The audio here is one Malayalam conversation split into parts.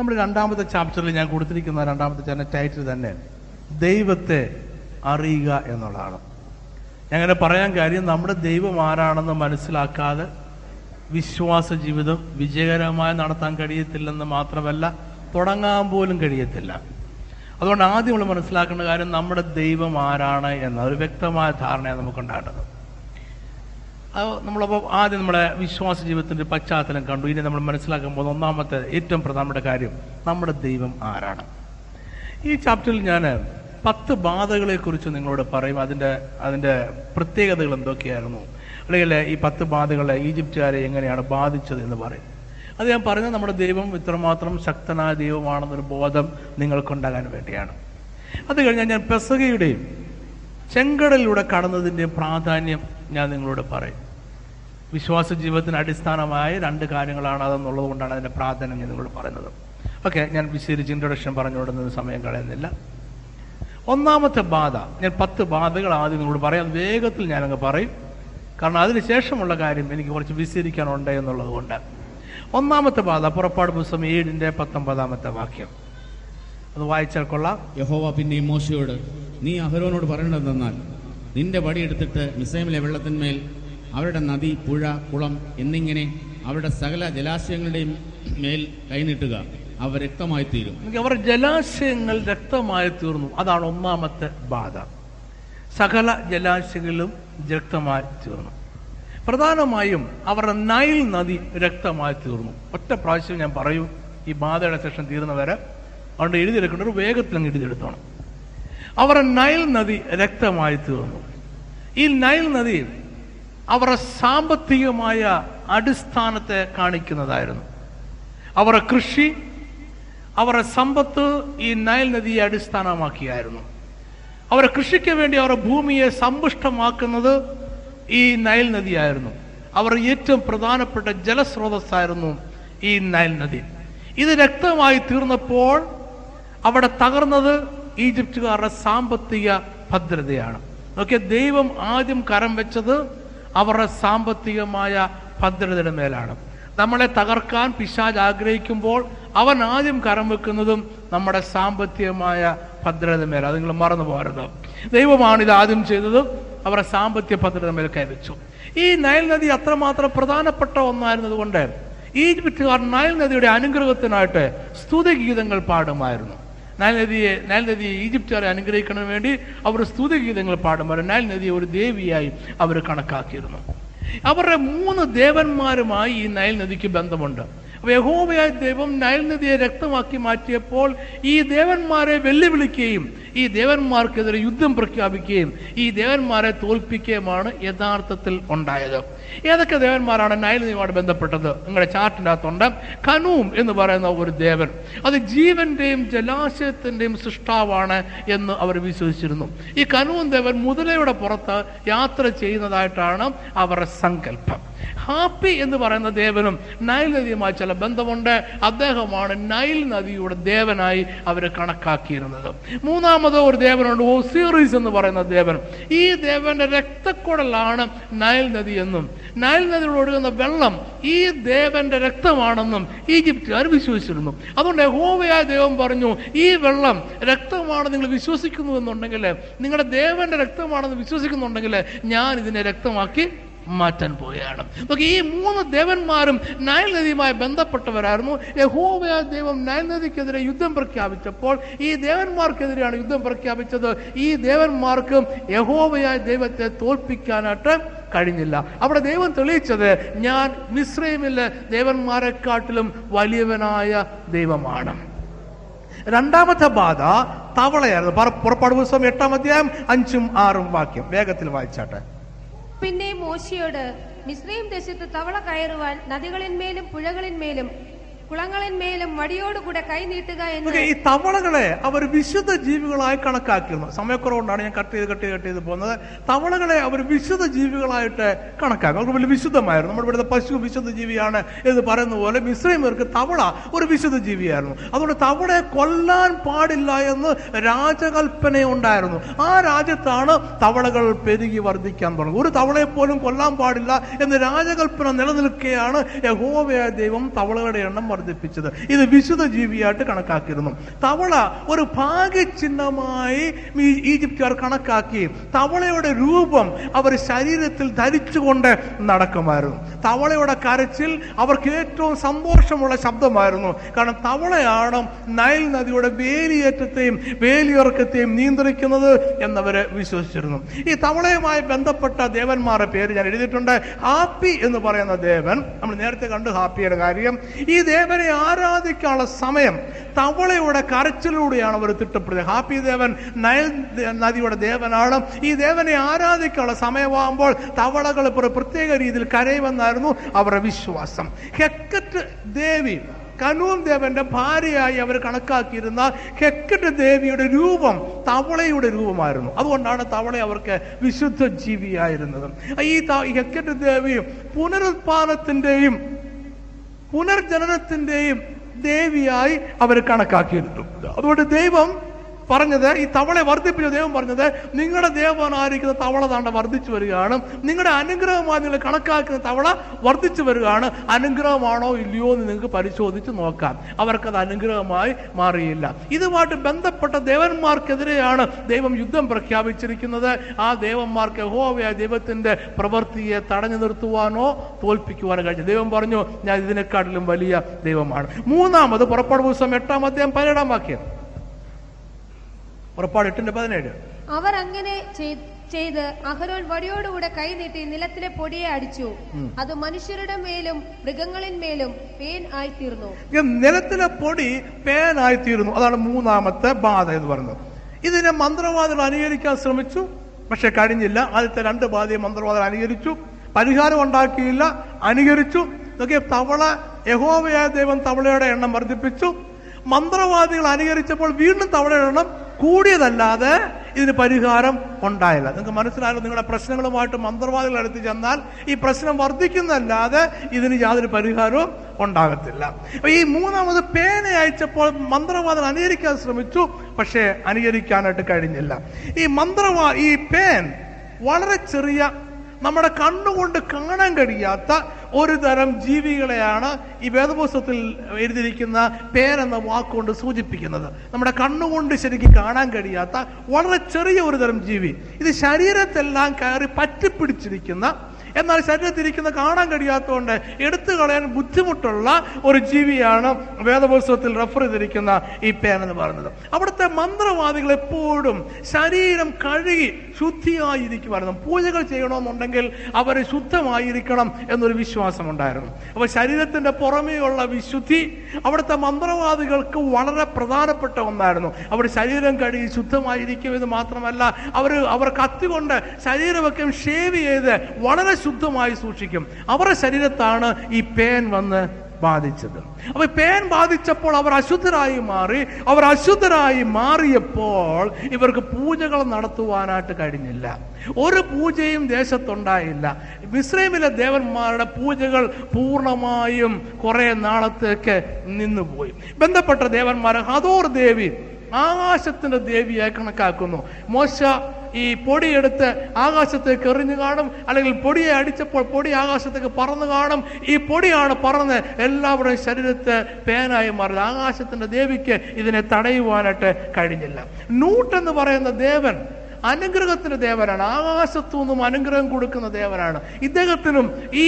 നമ്മുടെ രണ്ടാമത്തെ ചാപ്റ്ററിൽ ഞാൻ കൊടുത്തിരിക്കുന്ന രണ്ടാമത്തെ ചാപ്റ്റർ ടൈറ്റിൽ തന്നെ ദൈവത്തെ അറിയുക എന്നുള്ളതാണ്. ഞങ്ങനെ പറയാൻ കാര്യം, നമ്മുടെ ദൈവം ആരാണെന്ന് മനസ്സിലാക്കാതെ വിശ്വാസ ജീവിതം വിജയകരമായി നടത്താൻ കഴിയത്തില്ലെന്ന് മാത്രമല്ല തുടങ്ങാൻ പോലും കഴിയത്തില്ല. അതുകൊണ്ട് ആദ്യം നമ്മൾ മനസ്സിലാക്കേണ്ട കാര്യം നമ്മുടെ ദൈവം ആരാണ് എന്ന ഒരു വ്യക്തമായ ധാരണയാണ് നമുക്കുണ്ടാകേണ്ടത്. അത് നമ്മളപ്പോൾ ആദ്യം നമ്മുടെ വിശ്വാസ ജീവിതത്തിൻ്റെ പശ്ചാത്തലം കണ്ടു. ഇനി നമ്മൾ മനസ്സിലാക്കാൻ പോകുന്ന ഒന്നാമത്തെ ഏറ്റവും പ്രധാനപ്പെട്ട കാര്യം നമ്മുടെ ദൈവം ആരാണ്. ഈ ചാപ്റ്ററിൽ ഞാൻ 10 ബാധകളെക്കുറിച്ച് നിങ്ങളോട് പറയും. അതിൻ്റെ പ്രത്യേകതകൾ എന്തൊക്കെയായിരുന്നു, അല്ലെങ്കിൽ ഈ 10 ബാധകളെ ഈജിപ്തുകാരെ എങ്ങനെയാണ് ബാധിച്ചത് എന്ന് പറയും. അത് ഞാൻ പറഞ്ഞത് നമ്മുടെ ദൈവം ഇത്രമാത്രം ശക്തനായ ദൈവമാണെന്നൊരു ബോധം നിങ്ങൾക്കുണ്ടാകാൻ വേണ്ടിയാണ്. അത് കഴിഞ്ഞാൽ ഞാൻ പെസഹയുടെയും ചെങ്കടലിലൂടെ കടന്നതിൻ്റെയും പ്രാധാന്യം ഞാൻ നിങ്ങളോട് പറയും. വിശ്വാസ ജീവിതത്തിന് അടിസ്ഥാനമായ 2 കാര്യങ്ങളാണ് അതെന്നുള്ളത് കൊണ്ടാണ് അതിൻ്റെ പ്രാധാന്യം ഞാൻ നിങ്ങളോട് പറയുന്നത്. ഓക്കെ, ഞാൻ വിശദീകരിച്ച് ഇൻട്രൊഡക്ഷൻ പറഞ്ഞുകൊടുന്നതിന് സമയം കളയുന്നില്ല. ഒന്നാമത്തെ ബാധ, ഞാൻ 10 ബാധകൾ ആദ്യം നിങ്ങളോട് പറയാം, വേഗത്തിൽ ഞാനങ്ങ് പറയും, കാരണം അതിനുശേഷമുള്ള കാര്യം എനിക്ക് കുറച്ച് വിശദീകരിക്കാനുണ്ട് എന്നുള്ളത് കൊണ്ട്. ഒന്നാമത്തെ ബാധ പുറപ്പാട് പുസ്തകം 7:19 വാക്യം, അത് വായിച്ചാൽ കൊള്ളാം. യഹോവ പിന്നെ മോശയോട്, നീ അഹരോനോട് പറയേണ്ടതെന്നാൽ നിന്റെ വടിയെടുത്തിട്ട് മിസ്രയീമിലെ വെള്ളത്തിന്മേൽ അവരുടെ നദി, പുഴ, കുളം എന്നിങ്ങനെ അവരുടെ സകല ജലാശയങ്ങളുടെയും മേൽ കൈനീട്ടുക, അവ രക്തമായി തീരും. അവർ ജലാശയങ്ങൾ രക്തമായി തീർന്നു. അതാണ് ഒന്നാമത്തെ ബാധ, സകല ജലാശയങ്ങളും രക്തമായി തീർന്നു. പ്രധാനമായും അവരുടെ നൈൽ നദി രക്തമായി തീർന്നു. ഒറ്റ പ്രാവശ്യം ഞാൻ പറയൂ, ഈ ബാധയുടെ സെക്ഷൻ തീർന്നവരെ അവിടെ എഴുതിയെടുക്കേണ്ട, ഒരു വേഗത്തിൽ അങ്ങ് എഴുതിയെടുത്തോണം. അവരുടെ നൈൽ നദി രക്തമായി തീർന്നു. ഈ നൈൽ നദി അവരുടെ സാമ്പത്തികമായ അടിസ്ഥാനത്തെ കാണിക്കുന്നതായിരുന്നു. അവരുടെ കൃഷി, അവരുടെ സമ്പത്ത് ഈ നൈൽ നദിയെ അടിസ്ഥാനമാക്കിയായിരുന്നു. അവരുടെ കൃഷിക്ക് വേണ്ടി അവരുടെ ഭൂമിയെ സമ്പുഷ്ടമാക്കുന്നത് ഈ നൈൽ നദിയായിരുന്നു. അവരുടെ ഏറ്റവും പ്രധാനപ്പെട്ട ജലസ്രോതസ്സായിരുന്നു ഈ നൈൽ നദി. ഇത് രക്തമായി തീർന്നപ്പോൾ അവിടെ തകർന്നത് ഈജിപ്തുകാരുടെ സാമ്പത്തിക ഭദ്രതയാണ്. നോക്കിയ, ദൈവം ആദ്യം കരം വെച്ചത് അവരുടെ സാമ്പത്തികമായ ഭദ്രതയുടെ മേലാണ്. നമ്മളെ തകർക്കാൻ പിശാച് ആഗ്രഹിക്കുമ്പോൾ അവൻ ആദ്യം കരം വെക്കുന്നതും നമ്മുടെ സാമ്പത്തികമായ ഭദ്രത മേൽ. അത് നിങ്ങൾ മറന്നു പോകരുത്. ദൈവമാണ് ഇത് ആദ്യം ചെയ്തത്, അവരുടെ സാമ്പത്തിക ഭദ്രത മേൽ കൈവച്ചു. ഈ നൈൽ നദി അത്രമാത്രം പ്രധാനപ്പെട്ട ഒന്നായിരുന്നത് കൊണ്ട് ഈജിപ്തുകാർ നൈൽ നദിയുടെ അനുഗ്രഹത്തിനായിട്ട് സ്തുതിഗീതങ്ങൾ പാടുമായിരുന്നു. നൈൽ നദിയെ ഈജിപ്തുകാരെ അനുഗ്രഹിക്കുന്നതിന് വേണ്ടി അവർ സ്തുതിഗീതങ്ങൾ പാടുമായിരുന്നു. നൈൽ നദിയെ ഒരു ദേവിയായി അവർ കണക്കാക്കിയിരുന്നു. അവരുടെ 3 ദേവന്മാരുമായി ഈ നൈൽ നദിക്ക് ബന്ധമുണ്ട്. അപ്പോൾ യഹോവയായ ദൈവം നൈൽ നദിയെ രക്തമാക്കി മാറ്റിയപ്പോൾ ഈ ദേവന്മാരെ വെല്ലുവിളിക്കുകയും ഈ ദേവന്മാർക്കെതിരെ യുദ്ധം പ്രഖ്യാപിക്കുകയും ഈ ദേവന്മാരെ തോൽപ്പിക്കുകയുമാണ് യഥാർത്ഥത്തിൽ ഉണ്ടായത്. ഏതൊക്കെ ദേവന്മാരാണ് നൈൽ നദിയുമായി ബന്ധപ്പെട്ടത്? നിങ്ങളുടെ ചാർട്ടിൻ്റെ അകത്തുണ്ട്. കനൂം എന്ന് പറയുന്ന ഒരു ദേവൻ, അത് ജീവൻ്റെയും ജലാശയത്തിൻ്റെയും സൃഷ്ടാവാണ് എന്ന് അവർ വിശ്വസിച്ചിരുന്നു. ഈ കനൂം ദേവൻ മുതലയുടെ പുറത്ത് യാത്ര ചെയ്യുന്നതായിട്ടാണ് അവരുടെ സങ്കല്പം. ഹാപ്പി എന്ന് പറയുന്ന ദേവനും നൈൽ നദിയുമായി ചില ബന്ധമുണ്ട്. അദ്ദേഹമാണ് നൈൽ നദിയുടെ ദേവനായി അവർ കണക്കാക്കിയിരുന്നത്. മൂന്നാമത് ഒരു ദേവനുണ്ട്, ഓസീറീസ് എന്ന് പറയുന്ന ദേവൻ. ഈ ദേവന്റെ രക്തക്കുടലാണ് നൈൽ നദി എന്നും നൈൽ നദിയിൽ ഒഴുകുന്ന വെള്ളം ഈ ദേവന്റെ രക്തമാണെന്നും ഈജിപ്തുകാർ വിശ്വസിച്ചിരുന്നു. അതുകൊണ്ട് യഹോവയായ ദൈവം പറഞ്ഞു, ഈ വെള്ളം രക്തമാണ് നിങ്ങൾ വിശ്വസിക്കുന്നു എന്നുണ്ടെങ്കിൽ, നിങ്ങളുടെ ദേവന്റെ രക്തമാണെന്ന് വിശ്വസിക്കുന്നുണ്ടെങ്കിൽ, ഞാൻ ഇതിനെ രക്തമാക്കി മാറ്റാൻ പോയാണ്. നോക്കി, ഈ 3 ദേവന്മാരും നൈൽ നദിയുമായി ബന്ധപ്പെട്ടവരായിരുന്നു. യഹോവയായ ദൈവം നൈൽ നദിക്കെതിരെ യുദ്ധം പ്രഖ്യാപിച്ചപ്പോൾ ഈ ദേവന്മാർക്കെതിരെയാണ് യുദ്ധം പ്രഖ്യാപിച്ചത്. ഈ ദേവന്മാർക്കും യഹോവയായ ദൈവത്തെ തോൽപ്പിക്കാനായിട്ട് കഴിഞ്ഞില്ല. അവിടെ ദൈവം തെളിയിച്ചത്, ഞാൻ മിസ്രൈമിലെ ദേവന്മാരെക്കാട്ടിലും വലിയവനായ ദൈവമാണ്. രണ്ടാമത്തെ ബാധ തവളയായിരുന്നു. പുറപ്പാട് പുസ്തകം 8:5-6 വാക്യം, വേഗത്തിൽ വായിച്ചാട്ടെ. പിന്നെ മോശയോട്, മിസ്രയീം ദേശത്ത് തവള കയറുവാൻ നദികളിന്മേലും പുഴകളിന്മേലും കുളങ്ങളിന്മേലും വടിയോടുകൂടെ കൈ നീട്ടുക എന്ന്. ഈ തവളകളെ അവർ വിശുദ്ധ ജീവികളായി കണക്കാക്കിയിരുന്നു. സമയക്കുറവുകൊണ്ടാണ് ഞാൻ കട്ട് ചെയ്ത് പോകുന്നത്. തവളകളെ അവർ വിശുദ്ധ ജീവികളായിട്ട് കണക്കാക്കി, അവർക്ക് വലിയ വിശുദ്ധമായിരുന്നു. നമ്മുടെ ഇവിടുത്തെ പശു വിശുദ്ധ ജീവിയാണ് എന്ന് പറയുന്ന പോലെ മിസ്രയീമ്യർക്ക് തവള ഒരു വിശുദ്ധ ജീവിയായിരുന്നു. അതുകൊണ്ട് തവളയെ കൊല്ലാൻ പാടില്ല എന്ന് രാജകൽപ്പന ഉണ്ടായിരുന്നു. ആ രാജ്യത്താണ് തവളകൾ പെരുകി വർദ്ധിക്കാൻ തുടങ്ങുന്നത്. ഒരു തവളയെപ്പോലും കൊല്ലാൻ പാടില്ല എന്ന് രാജകൽപ്പന നിലനിൽക്കുകയാണ് യഹോവയായ ദൈവം തവളകളുടെ എണ്ണം വർദ്ധിപ്പിച്ചത്. ഇത് വിശുദ്ധ ജീവിയായിട്ട് കണക്കാക്കിയിരുന്നു. തവള ഒരു ഭാഗ്യചിഹ്നമായി ഈജിപ്തുകാർ കണക്കാക്കി. തവളയുടെ രൂപം അവർ ശരീരത്തിൽ ധരിച്ചുകൊണ്ട് നടക്കുമായിരുന്നു. തവളയുടെ കരച്ചിൽ അവർക്ക് ഏറ്റവും സന്തോഷമുള്ള ശബ്ദമായിരുന്നു. കാരണം തവളയാണ് നൈൽ നദിയുടെ വേലിയേറ്റത്തെയും വേലിയിറക്കത്തെയും നിയന്ത്രിക്കുന്നത് എന്നവരെ വിശ്വസിച്ചിരുന്നു. ഈ തവളയുമായി ബന്ധപ്പെട്ട ദേവന്മാരുടെ പേര് ഞാൻ എഴുതിയിട്ടുണ്ട്. ഹാപ്പി എന്ന് പറയുന്ന ദേവൻ, നമ്മൾ നേരത്തെ കണ്ടു ഹാപ്പിയുടെ കാര്യം. ഈ ദേവനെ ആരാധിക്കാനുള്ള സമയം തവളയുടെ കരച്ചിലൂടെയാണ് അവർ തിട്ടപ്പെടുന്നത്. ഹാപ്പി ദേവൻ നൈൽ നദിയുടെ ദേവനാണ്. ഈ ദേവനെ ആരാധിക്കാനുള്ള സമയമാകുമ്പോൾ തവളകൾ ഒരു പ്രത്യേക രീതിയിൽ കരയുമെന്നായിരുന്നു അവരുടെ വിശ്വാസം. ഹെക്കറ്റ് ദേവി, കനൂൻ ദേവന്റെ ഭാര്യയായി അവർ കണക്കാക്കിയിരുന്ന ഹെക്കറ്റ് ദേവിയുടെ രൂപം തവളയുടെ രൂപമായിരുന്നു. അതുകൊണ്ടാണ് തവള അവർക്ക് വിശുദ്ധ ജീവിയായിരുന്നത്. ഈ ഹെക്കറ്റ് ദേവി പുനരുത്പാദനത്തിന്റെയും പുനർജനനത്തിന്റെയും ദേവിയായി അവർ കണക്കാക്കിയിരുന്നു. അതുകൊണ്ട് ദൈവം പറഞ്ഞത്, ഈ തവളെ വർദ്ധിപ്പിച്ച ദൈവം പറഞ്ഞത്, നിങ്ങളുടെ ദേവനായിരിക്കുന്ന തവള താണ്ട വർദ്ധിച്ചു വരികയാണ്, നിങ്ങളുടെ അനുഗ്രഹമായി നിങ്ങൾ കണക്കാക്കുന്ന തവള വർദ്ധിച്ചു വരികയാണ്, അനുഗ്രഹമാണോ ഇല്ലയോ എന്ന് നിങ്ങൾക്ക് പരിശോധിച്ച് നോക്കാം. അവർക്കത് അനുഗ്രഹമായി മാറിയില്ല. ഇതുമായിട്ട് ബന്ധപ്പെട്ട ദേവന്മാർക്കെതിരെയാണ് ദൈവം യുദ്ധം പ്രഖ്യാപിച്ചിരിക്കുന്നത്. ആ ദേവന്മാർക്ക് യഹോവയായ ദൈവത്തിൻ്റെ പ്രവൃത്തിയെ തടഞ്ഞു നിർത്തുവാനോ തോൽപ്പിക്കുവാനോ കഴിഞ്ഞു. ദൈവം പറഞ്ഞു, ഞാൻ ഇതിനെക്കാട്ടിലും വലിയ ദൈവമാണ്. മൂന്നാമത് പുറപ്പാട് പുസ്തകം 8:17 അവർ അങ്ങനെ ചെയ്ത് അഹരോൻ വടിയോടുകൂടെ കൈ നീട്ടി നിലത്തിലെ പൊടിയെ അടിച്ചു. അത് മനുഷ്യരുടെ മേലും മൃഗങ്ങളിന്മേലും പേൻ ആയിത്തീർന്നു. നിലത്തിലെ പൊടി പേൻ ആയിത്തീർന്നു. അതാണ് മൂന്നാമത്തെ ബാധ എന്ന് പറയുന്നത്. ഇതിനെ മന്ത്രവാദികൾ അനുകരിക്കാൻ ശ്രമിച്ചു, പക്ഷെ കഴിഞ്ഞില്ല. ആദ്യത്തെ രണ്ട് ബാധയെ മന്ത്രവാദികൾ അനുകരിച്ചു, പരിഹാരം ഉണ്ടാക്കിയില്ല, അനുകരിച്ചു. ഇതൊക്കെ തവള, യഹോവയായ ദൈവം തവളയുടെ എണ്ണം വർദ്ധിപ്പിച്ചു. മന്ത്രവാദികൾ അനുകരിച്ചപ്പോൾ വീണ്ടും തവളയുടെ എണ്ണം കൂടിയതല്ലാതെ ഇതിന് പരിഹാരം ഉണ്ടായില്ല. നിങ്ങൾക്ക് മനസ്സിലായാലും നിങ്ങളുടെ പ്രശ്നങ്ങളുമായിട്ട് മന്ത്രവാദികൾ എടുത്തു ചെന്നാൽ ഈ പ്രശ്നം വർദ്ധിക്കുന്നതല്ലാതെ ഇതിന് യാതൊരു പരിഹാരവും ഉണ്ടാകത്തില്ല. ഈ മൂന്നാമത് പേന അയച്ചപ്പോൾ മന്ത്രവാദികൾ അനുകരിക്കാൻ ശ്രമിച്ചു, പക്ഷേ അനുകരിക്കാനായിട്ട് കഴിഞ്ഞില്ല. ഈ ഈ പേൻ വളരെ ചെറിയ, നമ്മുടെ കണ്ണുകൊണ്ട് കാണാൻ കഴിയാത്ത ഒരു തരം ജീവികളെയാണ് ഈ വേദപുസ്തകത്തിൽ എഴുതിയിരിക്കുന്ന പേരെന്ന വാക്കുകൊണ്ട് സൂചിപ്പിക്കുന്നത്. നമ്മുടെ കണ്ണുകൊണ്ട് ശരിക്കും കാണാൻ കഴിയാത്ത വളരെ ചെറിയ ഒരു തരം ജീവി. ഇത് ശരീരത്തെല്ലാം കയറി പറ്റിപ്പിടിച്ചിരിക്കുന്ന, എന്നാൽ ശരീരത്തിരിക്കുന്ന കാണാൻ കഴിയാത്തതുകൊണ്ട് എടുത്തു കളയാൻ ബുദ്ധിമുട്ടുള്ള ഒരു ജീവിയാണ് വേദപുസ്തകത്തിൽ റെഫർ ചെയ്തിരിക്കുന്ന ഈ പേൻ എന്ന് പറയുന്നത്. അവിടുത്തെ മന്ത്രവാദികൾ എപ്പോഴും ശരീരം കഴുകി ശുദ്ധിയായിരിക്കുമായിരുന്നു. പൂജകൾ ചെയ്യണമെന്നുണ്ടെങ്കിൽ അവർ ശുദ്ധമായിരിക്കണം എന്നൊരു വിശ്വാസമുണ്ടായിരുന്നു. അപ്പോൾ ശരീരത്തിൻ്റെ പുറമേയുള്ള വിശുദ്ധി അവിടുത്തെ മന്ത്രവാദികൾക്ക് വളരെ പ്രധാനപ്പെട്ട ഒന്നായിരുന്നു. അവർ ശരീരം കഴുകി ശുദ്ധമായിരിക്കും എന്ന് മാത്രമല്ല, അവർ കത്തികൊണ്ട് ശരീരമൊക്കെ ഷേവ് ചെയ്ത് വളരെ ശുദ്ധമായി സൂക്ഷിക്കും. അവരുടെ ശരീരത്താണ് ഈ പേൻ വന്ന് ബാധിച്ചത്. അപ്പൊ പേൻ ബാധിച്ചപ്പോൾ അവർ അശുദ്ധരായി മാറിയപ്പോൾ ഇവർക്ക് പൂജകൾ നടത്തുവാനായിട്ട് കഴിഞ്ഞില്ല. ഒരു പൂജയും ദേശത്തുണ്ടായില്ല. മിസ്രൈമിലെ ദേവന്മാരുടെ പൂജകൾ പൂർണ്ണമായും കുറെ നാളത്തേക്ക് നിന്നുപോയി. ബന്ധപ്പെട്ട ദേവന്മാരെ ഹദോർ ദേവി ആകാശത്തിന്റെ ദേവിയായി കണക്കാക്കുന്നു. മോശ ഈ പൊടിയെടുത്ത് ആകാശത്തേക്ക് എറിഞ്ഞു കാണും, അല്ലെങ്കിൽ പൊടിയെ അടിച്ചപ്പോൾ പൊടി ആകാശത്തേക്ക് പറന്നു കാണും. ഈ പൊടിയാണ് പറന്ന് എല്ലാവരുടെയും ശരീരത്തെ പേനായി മാറുന്നത്. ആകാശത്തിൻ്റെ ദേവിക്ക് ഇതിനെ തടയുവാനായിട്ട് കഴിഞ്ഞില്ല. നൂട്ട് എന്ന് പറയുന്ന ദേവൻ അനുഗ്രഹത്തിൻ്റെ ദേവനാണ്. ആകാശത്തു നിന്നും അനുഗ്രഹം കൊടുക്കുന്ന ദേവനാണ്. ഇദ്ദേഹത്തിനും ഈ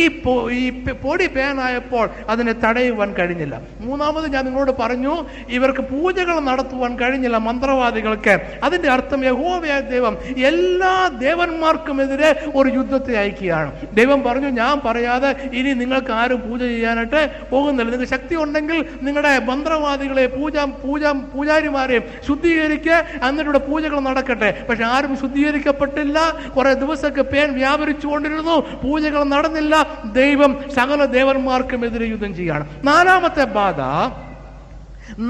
പൊടി പേനായപ്പോൾ അതിനെ തടയുവാൻ കഴിഞ്ഞില്ല. മൂന്നാമത് ഞാൻ നിങ്ങളോട് പറഞ്ഞു, ഇവർക്ക് പൂജകൾ നടത്തുവാൻ കഴിഞ്ഞില്ല മന്ത്രവാദികൾക്ക്. അതിൻ്റെ അർത്ഥം യഹോവയായ ദൈവം എല്ലാ ദേവന്മാർക്കുമെതിരെ ഒരു യുദ്ധത്തെ അയക്കുകയാണ്. ദൈവം പറഞ്ഞു, ഞാൻ പറയാതെ ഇനി നിങ്ങൾക്ക് ആരും പൂജ ചെയ്യാനായിട്ട് പോകുന്നില്ല. നിങ്ങൾക്ക് ശക്തി ഉണ്ടെങ്കിൽ നിങ്ങളുടെ മന്ത്രവാദികളെ പൂജാരിമാരെയും ശുദ്ധീകരിക്കുക, എന്നിട്ട് പൂജകൾ നടക്കട്ടെ. പക്ഷെ ശുദ്ധീകരിക്കപ്പെട്ടില്ല. കുറെ ദിവസമൊക്കെ പേൻ വ്യാപരിച്ചു കൊണ്ടിരുന്നു, പൂജകൾ നടന്നില്ല. ദൈവം സകല ദേവന്മാർക്കും എതിരെ യുദ്ധം ചെയ്യാണ്. നാലാമത്തെ ബാധ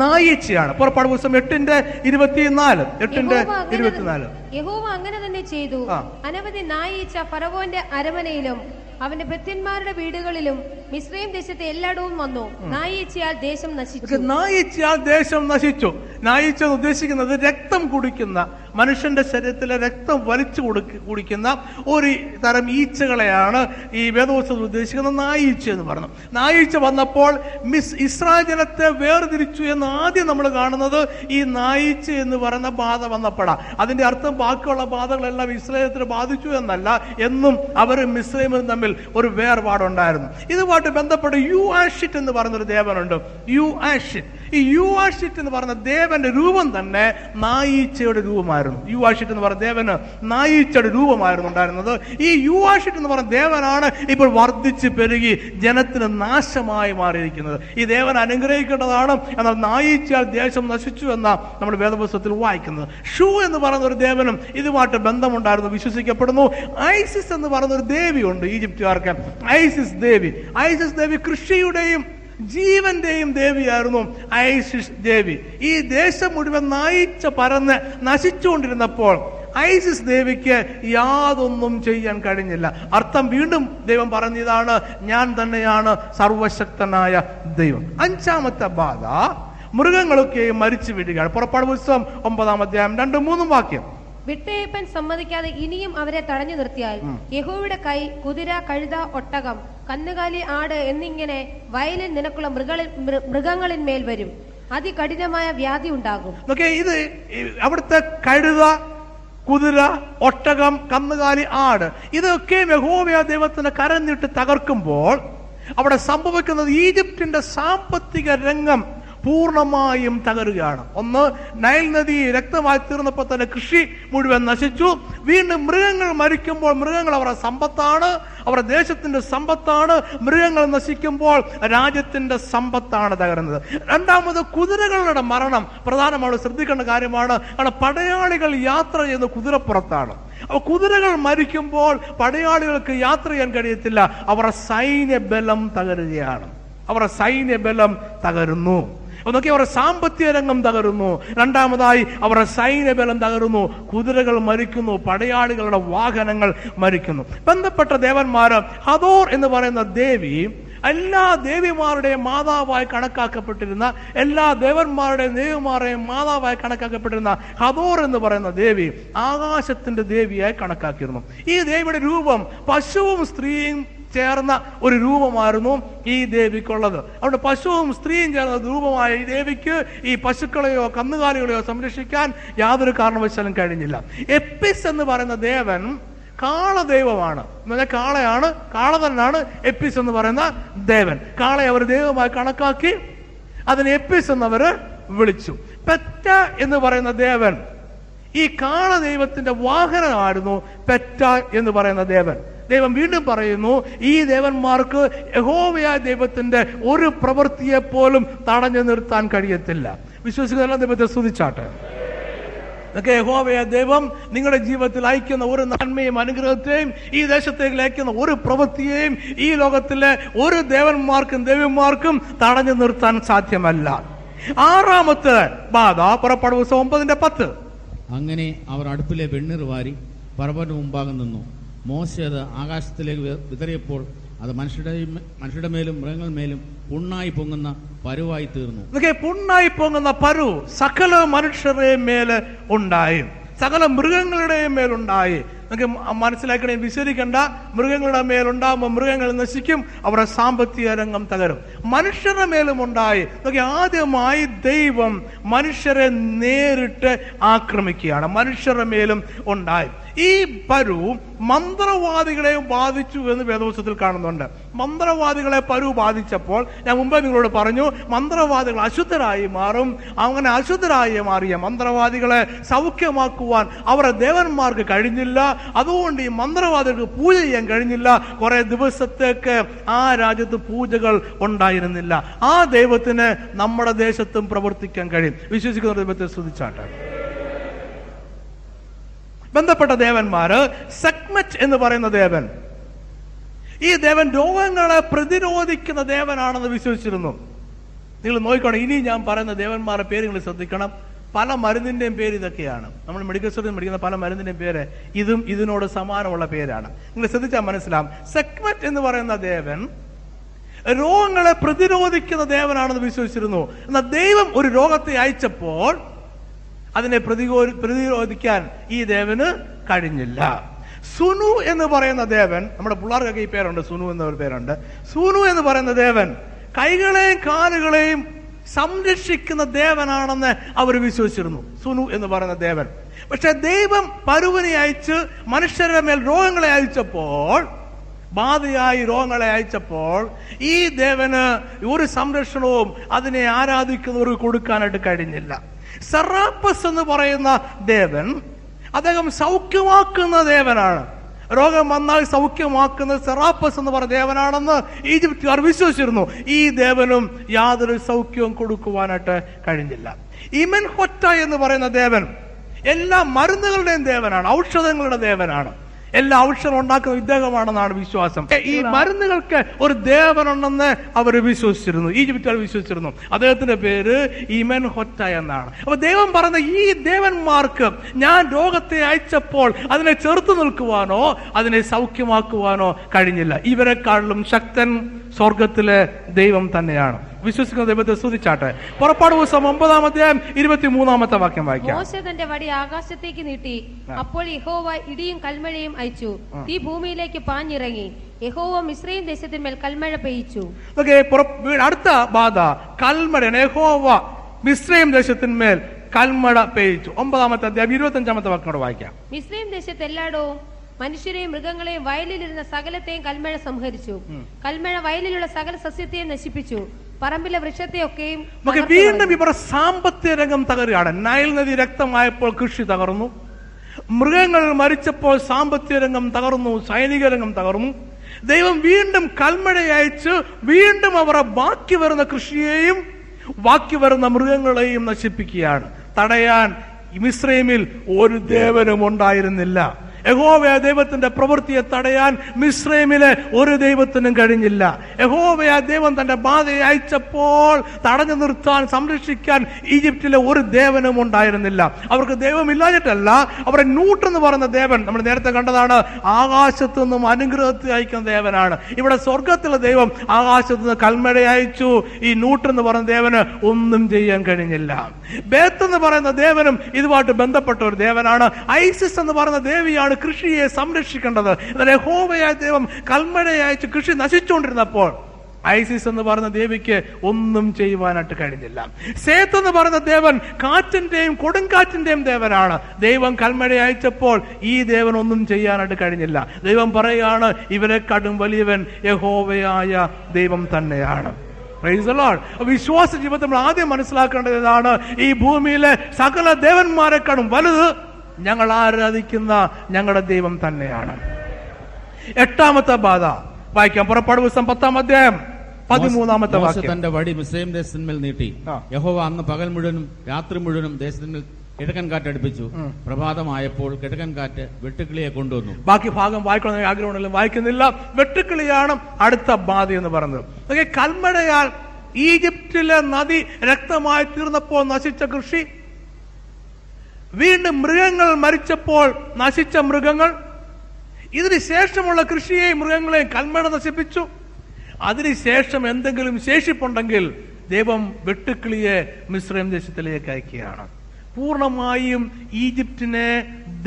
നായിച്ചയാണ്. പുറപ്പാട് പുസ്തകം 8:24 8:24 യഹോവ അങ്ങനെ തന്നെ ചെയ്തു. അനവധി നായീച്ച ഫറവോന്റെ അരമനയിലും അവന്റെ ഭൃത്യന്മാരുടെ വീടുകളിലും മിസ്രൈം ദേശത്തെ എല്ലായിടവും വന്നു. നായീച്ചയാൽ ദേശം നശിച്ചു. നായീച്ചയാൽ ദേശം നശിച്ചു. നായീച്ച ഉദ്ദേശിക്കുന്നത് രക്തം കുടിക്കുന്ന, മനുഷ്യന്റെ ശരീരത്തിലെ രക്തം വലിച്ചു കുടിക്കുന്ന ഒരു തരം ഈച്ചകളെയാണ് ഈ വേദവസ്തു ഉദ്ദേശിക്കുന്നത്. നായീച്ച എന്ന് പറഞ്ഞു. നായീച്ച വന്നപ്പോൾ ഇസ്രായേൽ ജനത്തെ വേർതിരിച്ചു എന്ന് ആദ്യം നമ്മൾ കാണുന്നത് ഈ നായീച്ച എന്ന് പറയുന്ന ബാധ വന്നപ്പോഴാണ്. അതിന്റെ അർത്ഥം ബാക്കിയുള്ള ബാധകളെല്ലാം ഇസ്രായേലിനെ ബാധിച്ചു എന്നല്ല, എന്നും അവരും മിസ്രൈമും തമ്മിൽ ഒരു വേർപാടുണ്ടായിരുന്നു. ഇതുമായിട്ട് ബന്ധപ്പെട്ട് യു ആഷിറ്റ് എന്ന് പറഞ്ഞൊരു ദേവനുണ്ട്. യു ആഷിറ്റ്, ഈ യു ആഷിറ്റ് എന്ന് പറഞ്ഞ ദേവന്റെ രൂപം തന്നെ നായീച്ചയുടെ രൂപമായിരുന്നു. യു ആഷിറ്റ് എന്ന് പറഞ്ഞ ദേവന് നായീച്ചയുടെ രൂപമായിരുന്നു ഉണ്ടായിരുന്നത്. ഈ യു ആഷിറ്റ് എന്ന് പറഞ്ഞ ദേവനാണ് ഇപ്പോൾ വർദ്ധിച്ച് പെരുകി ജനത്തിന് നാശമായി മാറിയിരിക്കുന്നത്. ഈ ദേവൻ അനുഗ്രഹിക്കേണ്ടതാണ്, എന്നാൽ നായീച്ചയാൽ ദേശം നശിച്ചു എന്നാണ് നമ്മൾ വേദപുസ്തകത്തിൽ വായിക്കുന്നത്. ഷൂ എന്ന് പറയുന്ന ഒരു ദേവനും ഇതുമായിട്ട് ബന്ധമുണ്ടായിരുന്നു വിശ്വസിക്കപ്പെടുന്നു. ഐസിസ് എന്ന് പറയുന്ന ഒരു ദേവിയുണ്ട് ഈജിപ്തുകാർക്ക്. ഐസിസ് ദേവി കൃഷിയുടെയും ജീവന്റെയും ദേവിയായിരുന്നു ഐസിസ് ദേവി. ഈ ദേശം മുഴുവൻ നായിച്ച പരന്ന് നശിച്ചുകൊണ്ടിരുന്നപ്പോൾ ഐസിസ് ദേവിക്ക് യാതൊന്നും ചെയ്യാൻ കഴിഞ്ഞില്ല. അർത്ഥം വീണ്ടും ദൈവം പറഞ്ഞതാണ്, ഞാൻ തന്നെയാണ് സർവശക്തനായ ദൈവം. അഞ്ചാമത്തെ ബാധ, മൃഗങ്ങളൊക്കെയും മരിച്ചു വീഴുകയാണ്. പുറപ്പാട് പുസ്തകം 9-ാം അധ്യായം 2-3 വാക്യം. വിട്ടയപ്പൻ സമ്മതിക്കാതെ ഇനിയും അവരെ തടഞ്ഞു നിർത്തിയാൽ യഹോവയുടെ കൈ കുതിര, കഴുത, ഒട്ടകം, കന്നുകാലി, ആട് എന്നിങ്ങനെ വയലിൽ നിനക്കുള്ള മൃഗങ്ങളിന്മേൽ വരും. അതികഠിനമായ വ്യാധി ഉണ്ടാകും. ഇത് അവിടുത്തെ കഴുത, കുതിര, ഒട്ടകം, കന്നുകാലി, ആട് ഇതൊക്കെ യഹോവയാ ദൈവത്തിന് കരഞ്ഞിട്ട് തകർക്കുമ്പോൾ അവിടെ സംഭവിക്കുന്നത് ഈജിപ്തിന്റെ സാമ്പത്തിക രംഗം പൂർണ്ണമായും തകരുകയാണ്. ഒന്ന്, നൈൽ നദി രക്തമായി തീർന്നപ്പോൾ തന്നെ കൃഷി മുഴുവൻ നശിച്ചു. വീണ്ടും മൃഗങ്ങൾ മരിക്കുമ്പോൾ, മൃഗങ്ങൾ അവരുടെ സമ്പത്താണ്, അവരുടെ ദേശത്തിൻ്റെ സമ്പത്താണ്. മൃഗങ്ങൾ നശിക്കുമ്പോൾ രാജ്യത്തിൻ്റെ സമ്പത്താണ് തകരുന്നത്. രണ്ടാമത്, കുതിരകളുടെ മരണം പ്രധാനമാണ്, ശ്രദ്ധിക്കേണ്ട കാര്യമാണ്. കാരണം പടയാളികൾ യാത്ര ചെയ്യുന്ന കുതിരപ്പുറത്താണ്. അപ്പോൾ കുതിരകൾ മരിക്കുമ്പോൾ പടയാളികൾക്ക് യാത്ര ചെയ്യാൻ കഴിയത്തില്ല. അവരുടെ സൈന്യബലം തകരുകയാണ്. അവരുടെ സൈന്യബലം തകരുന്നു. ഒന്നൊക്കെ അവരുടെ സാമ്പത്തിക രംഗം തകരുന്നു. രണ്ടാമതായി അവരുടെ സൈന്യബലം തകരുന്നു. കുതിരകൾ മരിക്കുന്നു, പടയാളികളുടെ വാഹനങ്ങൾ മരിക്കുന്നു. ബന്ധപ്പെട്ട ദേവന്മാർ, ഹദോർ എന്ന് പറയുന്ന ദേവി എല്ലാ ദേവിമാരുടെയും മാതാവായി കണക്കാക്കപ്പെട്ടിരുന്ന, എല്ലാ ദേവന്മാരുടെയും ദേവിമാരുടെയും മാതാവായി കണക്കാക്കപ്പെട്ടിരുന്ന ഹദോർ എന്ന് പറയുന്ന ദേവി ആകാശത്തിൻ്റെ ദേവിയായി കണക്കാക്കിയിരുന്നു. ഈ ദേവിയുടെ രൂപം പശുവും സ്ത്രീയും ചേർന്ന ഒരു രൂപമായിരുന്നു ഈ ദേവിക്കുള്ളത്. അവിടെ പശുവും സ്ത്രീയും ചേർന്ന രൂപമായ ഈ ദേവിക്ക് ഈ പശുക്കളെയോ കന്നുകാലികളെയോ സംരക്ഷിക്കാൻ യാതൊരു കാരണവശാലും കഴിഞ്ഞില്ല. എപ്പിസ് എന്ന് പറയുന്ന ദേവൻ കാളദൈവമാണ്. എന്ന് പറഞ്ഞാൽ കാളയാണ്, കാള തന്നെയാണ് എപ്പിസ് എന്ന് പറയുന്ന ദേവൻ. കാളയെ അവർ ദൈവമായി കണക്കാക്കി അതിന് എപ്പിസ് എന്നവർ വിളിച്ചു. പെറ്റ എന്ന് പറയുന്ന ദേവൻ ഈ കാള ദൈവത്തിന്റെ വാഹനമായിരുന്നു. പെറ്റ എന്ന് പറയുന്ന ദേവൻ, ദൈവം വീണ്ടും പറയുന്നു, ഈ ദേവന്മാർക്ക് യഹോവയായ ദൈവത്തിന്റെ ഒരു പ്രവൃത്തിയെ പോലും തടഞ്ഞു നിർത്താൻ കഴിയത്തില്ല. വിശ്വസിക്കുന്ന ദൈവത്തെ സ്തുതിച്ചാട്ടെ. ഒക്കെ യഹോവയായ ദൈവം നിങ്ങളുടെ ജീവിതത്തിൽ അയക്കുന്ന ഒരു നന്മയും അനുഗ്രഹത്തെയും ഈ ദേശത്തേക്ക് അയക്കുന്ന ഒരു പ്രവൃത്തിയെയും ഈ ലോകത്തിലെ ഒരു ദേവന്മാർക്കും ദേവിമാർക്കും തടഞ്ഞു നിർത്താൻ സാധ്യമല്ല. ആറാമത്തെ ബാധ, പുറപ്പാട് പുസ്തകം 9:10. അങ്ങനെ അവർ അടുപ്പിലെ വെണ്ണീർ വാരി പറവന്റെ മുമ്പാകെ നിന്നു. മോശെ അത് ആകാശത്തിലേക്ക് വിതറിയപ്പോൾ അത് മനുഷ്യരുടെ മേലും മൃഗങ്ങളുടെ മേലും പുണ്ണായി പൊങ്ങുന്ന പരുവായി തീർന്നു. പുണ്ണായി പൊങ്ങുന്ന പരു സകല മനുഷ്യരുടെയും മേലെ ഉണ്ടായി, സകല മൃഗങ്ങളുടെയും മേലുണ്ടായി. നമുക്ക് മനസ്സിലാക്കണേ, വിശദീകരിക്കേണ്ട. മൃഗങ്ങളുടെ മേലുണ്ടാകുമ്പോൾ മൃഗങ്ങൾ നശിക്കും, അവരുടെ സാമ്പത്തിക രംഗം തകരും. മനുഷ്യരുടെ മേലും ഉണ്ടായി. നമുക്ക് ആദ്യമായി ദൈവം മനുഷ്യരെ നേരിട്ട് ആക്രമിക്കുകയാണ്. മനുഷ്യരുടെ മേലും ഉണ്ടായി. ഈ പരു മന്ത്രവാദികളെയും ബാധിച്ചു എന്ന് വേദപുസ്തകത്തിൽ കാണുന്നുണ്ട്. മന്ത്രവാദികളെ പരു ബാധിച്ചപ്പോൾ ഞാൻ മുമ്പേ നിങ്ങളോട് പറഞ്ഞു, മന്ത്രവാദികൾ അശുദ്ധരായി മാറും. അങ്ങനെ അശുദ്ധരായി മാറിയ മന്ത്രവാദികളെ സൗഖ്യമാക്കുവാൻ അവരുടെ ദേവന്മാർക്ക് കഴിഞ്ഞില്ല. അതുകൊണ്ട് ഈ മന്ത്രവാദികൾക്ക് പൂജ ചെയ്യാൻ കഴിഞ്ഞില്ല. കുറെ ദിവസത്തേക്ക് ആ രാജ്യത്ത് പൂജകൾ ഉണ്ടായിരുന്നില്ല. ആ ദൈവത്തിന് നമ്മുടെ ദേശത്തും പ്രവർത്തിക്കാൻ കഴിയും. വിശ്വസിക്കുന്ന ദൈവത്തെ സ്തുതിച്ചാട്ടെ. ബന്ധപ്പെട്ട ദേവന്മാര്, സെഗ്മറ്റ് എന്ന് പറയുന്ന ദേവൻ, ഈ ദേവൻ രോഗങ്ങളെ പ്രതിരോധിക്കുന്ന ദേവനാണെന്ന് വിശ്വസിച്ചിരുന്നു. നിങ്ങൾ നോക്കിക്കോണം, ഇനി ഞാൻ പറയുന്ന ദേവന്മാരുടെ പേര് നിങ്ങൾ ശ്രദ്ധിക്കണം. പല മരുന്നിൻ്റെയും പേര് ഇതൊക്കെയാണ്. നമ്മൾ മെഡിക്കൽ സ്റ്റോറിൽ മേടിക്കുന്ന പല മരുന്നിൻ്റെയും പേര് ഇതും ഇതിനോട് സമാനമുള്ള പേരാണ്. നിങ്ങൾ ശ്രദ്ധിച്ചാൽ മനസ്സിലാവും. സെഗ്മറ്റ് എന്ന് പറയുന്ന ദേവൻ രോഗങ്ങളെ പ്രതിരോധിക്കുന്ന ദേവനാണെന്ന് വിശ്വസിച്ചിരുന്നു. എന്നാൽ ദൈവം ഒരു രോഗത്തെ അയച്ചപ്പോൾ അതിനെ പ്രതിരോധിക്കാൻ ഈ ദേവന് കഴിഞ്ഞില്ല. സുനു എന്ന് പറയുന്ന ദേവൻ, നമ്മുടെ പിള്ളേർക്കൊക്കെ ഈ പേരുണ്ട്, സുനു എന്നൊരു പേരുണ്ട്. സുനു എന്ന് പറയുന്ന ദേവൻ കൈകളെയും കാലുകളെയും സംരക്ഷിക്കുന്ന ദേവനാണെന്ന് അവർ വിശ്വസിച്ചിരുന്നു, സുനു എന്ന് പറയുന്ന ദേവൻ. പക്ഷെ ദൈവം പരുവിനെ അയച്ച് മനുഷ്യരുടെ മേൽ രോഗങ്ങളെ അയച്ചപ്പോൾ, ബാധയായി രോഗങ്ങളെ അയച്ചപ്പോൾ ഈ ദേവന് ഒരു സംരക്ഷണവും അതിനെ ആരാധിക്കുന്നവർക്ക് കൊടുക്കാനായിട്ട് കഴിഞ്ഞില്ല. സെറാപ്പസ് എന്ന് പറയുന്ന ദേവൻ, അദ്ദേഹം സൗഖ്യമാക്കുന്ന ദേവനാണ്. രോഗം വന്നാൽ സൗഖ്യമാക്കുന്ന സെറാപ്പസ് എന്ന് പറഞ്ഞ ദേവനാണെന്ന് ഈജിപ്തുകാർ വിശ്വസിച്ചിരുന്നു. ഈ ദേവനും യാതൊരു സൗഖ്യവും കൊടുക്കുവാനായിട്ട് കഴിഞ്ഞില്ല. ഇമെൻഹൊറ്റ എന്ന് പറയുന്ന ദേവൻ എല്ലാ മരുന്നുകളുടെയും ദേവനാണ്, ഔഷധങ്ങളുടെ ദേവനാണ്. എല്ലാ ഔഷധം ഉണ്ടാക്കുന്ന ഇദ്ദേഹമാണെന്നാണ് വിശ്വാസം. ഈ മരുന്നുകൾക്ക് ഒരു ദേവനുണ്ടെന്ന് അവർ വിശ്വസിച്ചിരുന്നു, ഈജിപ്തുകാർ വിശ്വസിച്ചിരുന്നു. അദ്ദേഹത്തിന്റെ പേര് ഇമെൻഹൊറ്റ എന്നാണ്. അപ്പൊ ദൈവം പറഞ്ഞ ഈ ദേവന്മാർക്ക് ഞാൻ രോഗത്തെ അയച്ചപ്പോൾ അതിനെ ചെറുത്തു നിൽക്കുവാനോ അതിനെ സൗഖ്യമാക്കുവാനോ കഴിഞ്ഞില്ല. ഇവരെക്കാളിലും ശക്തൻ സ്വർഗത്തിലെ ദൈവം തന്നെയാണ്. വിശ്വസിക്കുന്ന ദൈവത്തെ സ്തുതിച്ചാട്ടെ. പുറപ്പാട് പുസ്തകം 9-ാം അധ്യായം 23-ാമത്തെ വാക്യം വായിക്കാം. മോശെ തന്റെ വടി ആകാശത്തേക്ക് നീട്ടി, അപ്പോൾ യഹോവ ഇടിയും കൽമഴയും അയച്ചു, തീ ഭൂമിയിലേക്ക് പാഞ്ഞിറങ്ങി, യഹോവ മിസ്രയീം ദേശത്തിന്മേൽ കൽമഴ പെയ്യിച്ചു. അടുത്ത ബാധ കൽമഴ. യഹോവ മിസ്രയീം ദേശത്തിന്മേൽ കൽമഴ പെയ്യിച്ചു. 9-ാം അധ്യായം 25-ാമത്തെ വാക്യം വായിക്കാം. മിസ്രയീം ദേശത്ത് എല്ലായിടവും മനുഷ്യരെയും മൃഗങ്ങളെയും വയലിലിരുന്ന സകലത്തെയും കൽമഴ സംഹരിച്ചു. കൽമഴ വയലിലുള്ള സകല സസ്യത്തെയും നശിപ്പിച്ചു, പറമ്പിലെ വൃക്ഷത്തെയൊക്കെയും. വീണ്ടും ഇവർ സാമ്പത്തിക രംഗം തകരുകയാണ്. നൈൽ നദി രക്തമായപ്പോൾ കൃഷി തകർന്നു, മൃഗങ്ങൾ മരിച്ചപ്പോൾ സാമ്പത്തിക രംഗം തകർന്നു, സൈനിക രംഗം തകർന്നു. ദൈവം വീണ്ടും കൽമഴ അയച്ച് വീണ്ടും അവരുടെ ബാക്കി വരുന്ന കൃഷിയെയും ബാക്കി വരുന്ന മൃഗങ്ങളെയും നശിപ്പിക്കുകയാണ്. തടയാൻ മിസ്രൈമിൽ ഒരു ദേവനും ഉണ്ടായിരുന്നില്ല. യഹോവയായ ദൈവത്തിന്റെ പ്രവൃത്തിയെ തടയാൻ മിസ്രൈമിലെ ഒരു ദൈവത്തിനും കഴിഞ്ഞില്ല. യഹോവയായ ദൈവം തന്റെ ബാധയെ അയച്ചപ്പോൾ തടഞ്ഞു നിർത്താൻ സംരക്ഷിക്കാൻ ഈജിപ്തിലെ ഒരു ദേവനും ഉണ്ടായിരുന്നില്ല. അവർക്ക് ദൈവമില്ലാഞ്ഞിട്ടല്ല, അവരെ ന്യൂട്രൻ എന്ന് പറയുന്ന ദേവൻ നമ്മൾ നേരത്തെ കണ്ടതാണ്, ആകാശത്തു നിന്നും അനുഗ്രഹത്തെ അയക്കുന്ന ദേവനാണ്. ഇവിടെ സ്വർഗത്തിലെ ദൈവം ആകാശത്തു നിന്ന് കൽമഴ അയച്ചു, ഈ ന്യൂട്രൻ എന്ന് പറയുന്ന ദേവന് ഒന്നും ചെയ്യാൻ കഴിഞ്ഞില്ല. ബേത്ത് എന്ന് പറയുന്ന ദേവനും ഇതുമായിട്ട് ബന്ധപ്പെട്ട ഒരു ദേവനാണ്. ഐസിസ് എന്ന് പറയുന്ന ദേവിയാണ് കൃഷിയെ സംരക്ഷിക്കേണ്ടത്. യഹോവയായ ദൈവം കൽമഴയയച്ച് കൃഷി നശിച്ചുകൊണ്ടിരുന്നപ്പോൾ ഐസിസ് എന്ന് പറയുന്ന ദേവിക്ക് ഒന്നും ചെയ്യുവാനായിട്ട് കഴിഞ്ഞില്ല. സേത്ത് എന്ന് പറയുന്ന ദേവൻ കാറ്റിന്റെയും കൊടുങ്കാറ്റിന്റെയും ദേവനാണ്. ദൈവം കൽമഴ അയച്ചപ്പോൾ ഈ ദേവൻ ഒന്നും ചെയ്യാനായിട്ട് കഴിഞ്ഞില്ല. ദൈവം പറയുകയാണ് ഇവരെക്കാളും വലിയവൻ യഹോവയായ ദൈവം തന്നെയാണ്. വിശ്വാസ ജീവിതത്തിൽ നമ്മൾ ആദ്യം മനസ്സിലാക്കേണ്ടത് ഇതാണ്, ഈ ഭൂമിയിലെ സകല ദേവന്മാരെക്കാളും വലുത് ഞങ്ങൾ ആരാധിക്കുന്ന ഞങ്ങളുടെ ദൈവം തന്നെയാണ്. 8-ാമത്തെ ബാധ വായിക്കാം. പുറപ്പാട് പുസ്തകം 10-ാം അധ്യായം 13-ാമത്തെ വാക്യം. തന്റെ വടി മിസ്രൈം ദേശത്തിന്മേൽ നീട്ടി, യഹോവ അന്ന് പകൽ മുഴുവനും രാത്രി മുഴുവനും ദേശത്തിന്മേൽ കിഴക്കൻ കാറ്റ് അടിപ്പിച്ചു. പ്രഭാതമായപ്പോൾ കിഴക്കൻ കാറ്റ് വെട്ടുക്കിളിയെ കൊണ്ടുവന്നു. ബാക്കി ഭാഗം വായിക്കണം, ആഗ്രഹം വായിക്കുന്നില്ല. വെട്ടുക്കിളിയാണ് അടുത്ത ബാധ എന്ന് പറഞ്ഞത്. കൽമഴയാൽ ഈജിപ്തിലെ നദി രക്തമായി തീർന്നപ്പോൾ നശിച്ച കൃഷി, വീണ്ടും മൃഗങ്ങൾ മരിച്ചപ്പോൾ നശിച്ച മൃഗങ്ങൾ, ഇതിനുശേഷമുള്ള കൃഷിയെയും മൃഗങ്ങളെയും കൽമഴ നശിപ്പിച്ചു. അതിനുശേഷം എന്തെങ്കിലും ശേഷിപ്പുണ്ടെങ്കിൽ ദൈവം വെട്ടുക്കിളിയെ മിസ്രൈം ദേശത്തിലേക്ക് അയക്കുകയാണ്. പൂർണ്ണമായും ഈജിപ്തിനെ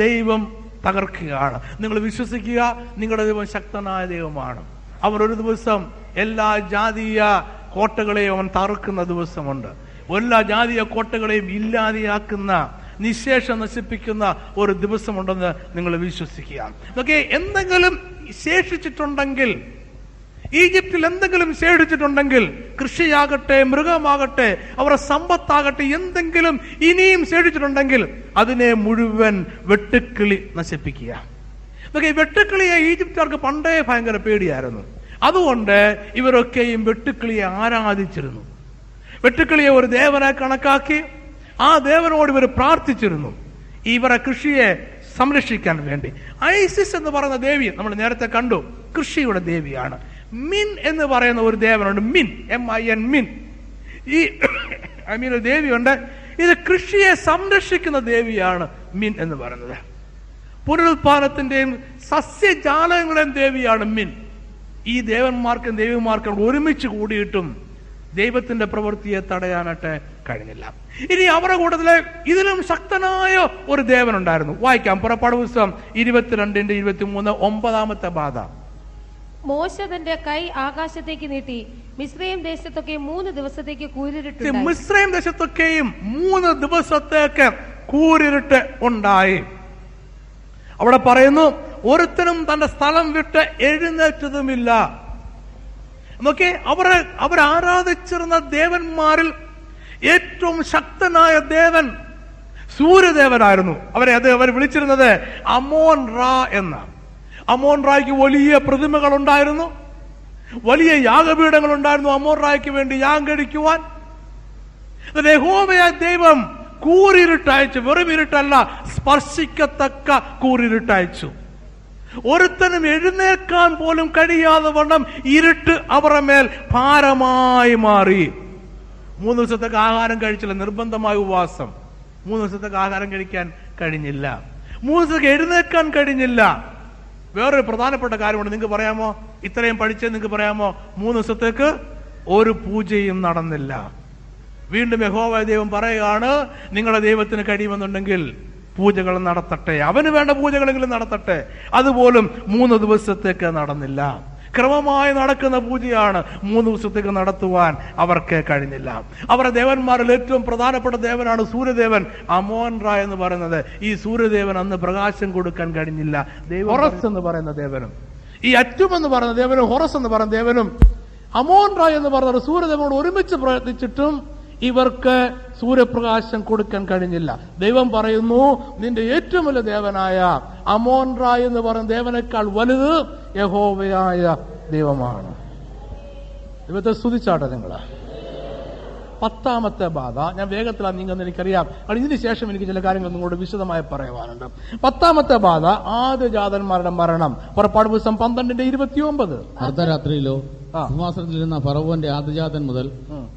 ദൈവം തകർക്കുകയാണ്. നിങ്ങൾ വിശ്വസിക്കുക, നിങ്ങളുടെ ദൈവം ശക്തനായ ദൈവമാണ്. അവൻ ഒരു ദിവസം എല്ലാ ജാതീയ കോട്ടകളെയും അവൻ തകർക്കുന്ന ദിവസമുണ്ട്. എല്ലാ ജാതീയ കോട്ടകളെയും ഇല്ലാതെയാക്കുന്ന, നിശേഷം നശിപ്പിക്കുന്ന ഒരു ദിവസമുണ്ടെന്ന് നിങ്ങൾ വിശ്വസിക്കുക. ഇതൊക്കെ എന്തെങ്കിലും ശേഷിച്ചിട്ടുണ്ടെങ്കിൽ, ഈജിപ്തിൽ എന്തെങ്കിലും ശേഷിച്ചിട്ടുണ്ടെങ്കിൽ, കൃഷിയാകട്ടെ മൃഗമാകട്ടെ അവരുടെ സമ്പത്താകട്ടെ, എന്തെങ്കിലും ഇനിയും ശേഷിച്ചിട്ടുണ്ടെങ്കിൽ അതിനെ മുഴുവൻ വെട്ടുക്കിളി നശിപ്പിക്കുക. ഇതൊക്കെ വെട്ടുക്കിളിയെ ഈജിപ്തുകാർക്ക് പണ്ടേ ഭയങ്കര പേടിയായിരുന്നു. അതുകൊണ്ട് ഇവരൊക്കെയും വെട്ടുക്കിളിയെ ആരാധിച്ചിരുന്നു. വെട്ടുക്കിളിയെ ഒരു ദേവനെ കണക്കാക്കി ആ ദേവനോട് ഇവർ പ്രാർത്ഥിച്ചിരുന്നു ഇവരുടെ കൃഷിയെ സംരക്ഷിക്കാൻ വേണ്ടി. ഐസിസ് എന്ന് പറയുന്ന ദേവി നമ്മൾ നേരത്തെ കണ്ടു, കൃഷിയുടെ ദേവിയാണ്. മിൻ എന്ന് പറയുന്ന ഒരു ദേവനുണ്ട്, മിൻ, MIN, മിൻ. ഈ ഒരു ദേവിയുണ്ട്, ഇത് കൃഷിയെ സംരക്ഷിക്കുന്ന ദേവിയാണ് മിൻ എന്ന് പറയുന്നത്. പുനരുത്പാദനത്തിന്റെയും സസ്യജാലങ്ങളുടെയും ദേവിയാണ് മിൻ. ഈ ദേവന്മാർക്കും ദേവിമാർക്കും ഒരുമിച്ച് കൂടിയിട്ടും ദൈവത്തിന്റെ പ്രവൃത്തിയെ തടയാനായിട്ട് കഴിഞ്ഞില്ല. ഇനി അവരുടെ കൂട്ടത്തില് ഇതിലും ശക്തനായ ഒരു ദേവനുണ്ടായിരുന്നു. വായിക്കാം, പുറപ്പാട് പുസ്തകം 22:23 9-ാമത്തെ ബാധ. മോശ തന്റെ കൈ ആകാശത്തേക്ക് നീട്ടി മിസ്രൈം ദേശത്തൊക്കെ 3 ദിവസത്തേക്ക് കൂരിരുട്ട്. മിസ്രൈം ദേശത്തൊക്കെയും 3 ദിവസത്തേക്ക് കൂരിരുട്ട് ഉണ്ടായി. അവിടെ പറയുന്നു, ഒരുത്തനും തന്റെ സ്ഥലം വിട്ട് എഴുന്നേറ്റതുമില്ല. എന്നൊക്കെ അവരാരാധിച്ചിരുന്ന ദേവന്മാരിൽ ഏറ്റവും ശക്തനായ ദേവൻ സൂര്യദേവനായിരുന്നു. അവർ വിളിച്ചിരുന്നത് അമോൻ റാ എന്ന. അമോൻ റായ്ക്ക് വലിയ പ്രതിമകൾ ഉണ്ടായിരുന്നു, വലിയ യാഗപീഠങ്ങൾ ഉണ്ടായിരുന്നു അമോൻ റായ്ക്ക് വേണ്ടി യാഗടിക്കുവാൻ. യഹോവയായ ദൈവം കൂരിരുട്ടയച്ചു, വെറും ഇരുട്ടല്ല, സ്പർശിക്കത്തക്ക കൂരിരുട്ടയച്ചു. ഒരുത്തനും എഴുന്നേൽക്കാൻ പോലും കഴിയാതെ വണ്ണം ഇരുട്ട് അവരുടെ മേൽ ഭാരമായി മാറി. 3 ദിവസത്തേക്ക് ആഹാരം കഴിച്ചില്ല, നിർബന്ധമായ ഉപവാസം. 3 ദിവസത്തേക്ക് ആഹാരം കഴിക്കാൻ കഴിഞ്ഞില്ല, 3 ദിവസത്തേക്ക് എഴുന്നേൽക്കാൻ കഴിഞ്ഞില്ല. വേറൊരു പ്രധാനപ്പെട്ട കാര്യമുണ്ട്, നിങ്ങൾക്ക് പറയാമോ? ഇത്രയും പഠിച്ചത് നിങ്ങൾക്ക് പറയാമോ? 3 ദിവസത്തേക്ക് ഒരു പൂജയും നടന്നില്ല. വീണ്ടും യഹോവ ദൈവം പറയുകയാണ്, നിങ്ങളുടെ ദൈവത്തിന് കഴിയുമെന്നുണ്ടെങ്കിൽ പൂജകൾ നടത്തട്ടെ, അവന് വേണ്ട പൂജകളെങ്കിലും നടത്തട്ടെ. അതുപോലും 3 ദിവസത്തേക്ക് നടന്നില്ല. ക്രമമായി നടക്കുന്ന പൂജയാണ്, 3 ദിവസത്തേക്ക് നടത്തുവാൻ അവർക്ക് കഴിഞ്ഞില്ല. അവരുടെ ദേവന്മാരിൽ ഏറ്റവും പ്രധാനപ്പെട്ട ദേവനാണ് സൂര്യദേവൻ അമോൻ റാ എന്ന് പറയുന്നത്. ഈ സൂര്യദേവൻ അന്ന് പ്രകാശം കൊടുക്കാൻ കഴിഞ്ഞില്ല. ഹൊറസ് എന്ന് പറയുന്ന ദേവനും ഈ അറ്റും എന്ന് പറയുന്ന ദേവനും ഹൊറസ് എന്ന് പറയുന്ന ദേവനും അമോൻ റാ എന്ന് പറയുന്ന സൂര്യദേവനോട് ഒരുമിച്ച് പ്രയത്നിച്ചിട്ടും ഇവർക്ക് സൂര്യപ്രകാശം കൊടുക്കാൻ കഴിഞ്ഞില്ല. ദൈവം പറയുന്നു, നിന്റെ ഏറ്റവും വലിയ ദേവനായ അമോൻ റാ എന്ന് പറയുന്ന ദേവനേക്കാൾ വലുത് യഹോവയായ ദൈവമാണ്. ദൈവത്തെ സ്തുതിച്ചാട്ടെ നിങ്ങള്. 10-ാമത്തെ ബാധ. ഞാൻ വേഗത്തിലാണ് നീങ്ങുന്നത്, എനിക്കറിയാം. കാരണം ഇതിന് ശേഷം എനിക്ക് ചില കാര്യങ്ങൾ നിങ്ങളോട് വിശദമായി പറയുവാനുണ്ട്. 10-ാമത്തെ ബാധ, ആദ്യജാതന്മാരുടെ മരണം. പുറപ്പാട് പുസ്തകം 12:29. അർദ്ധരാത്രിയിലോ സിംഹാസനത്തിലിരുന്ന ഫറവോന്റെ ആദ്യജാതൻ മുതൽ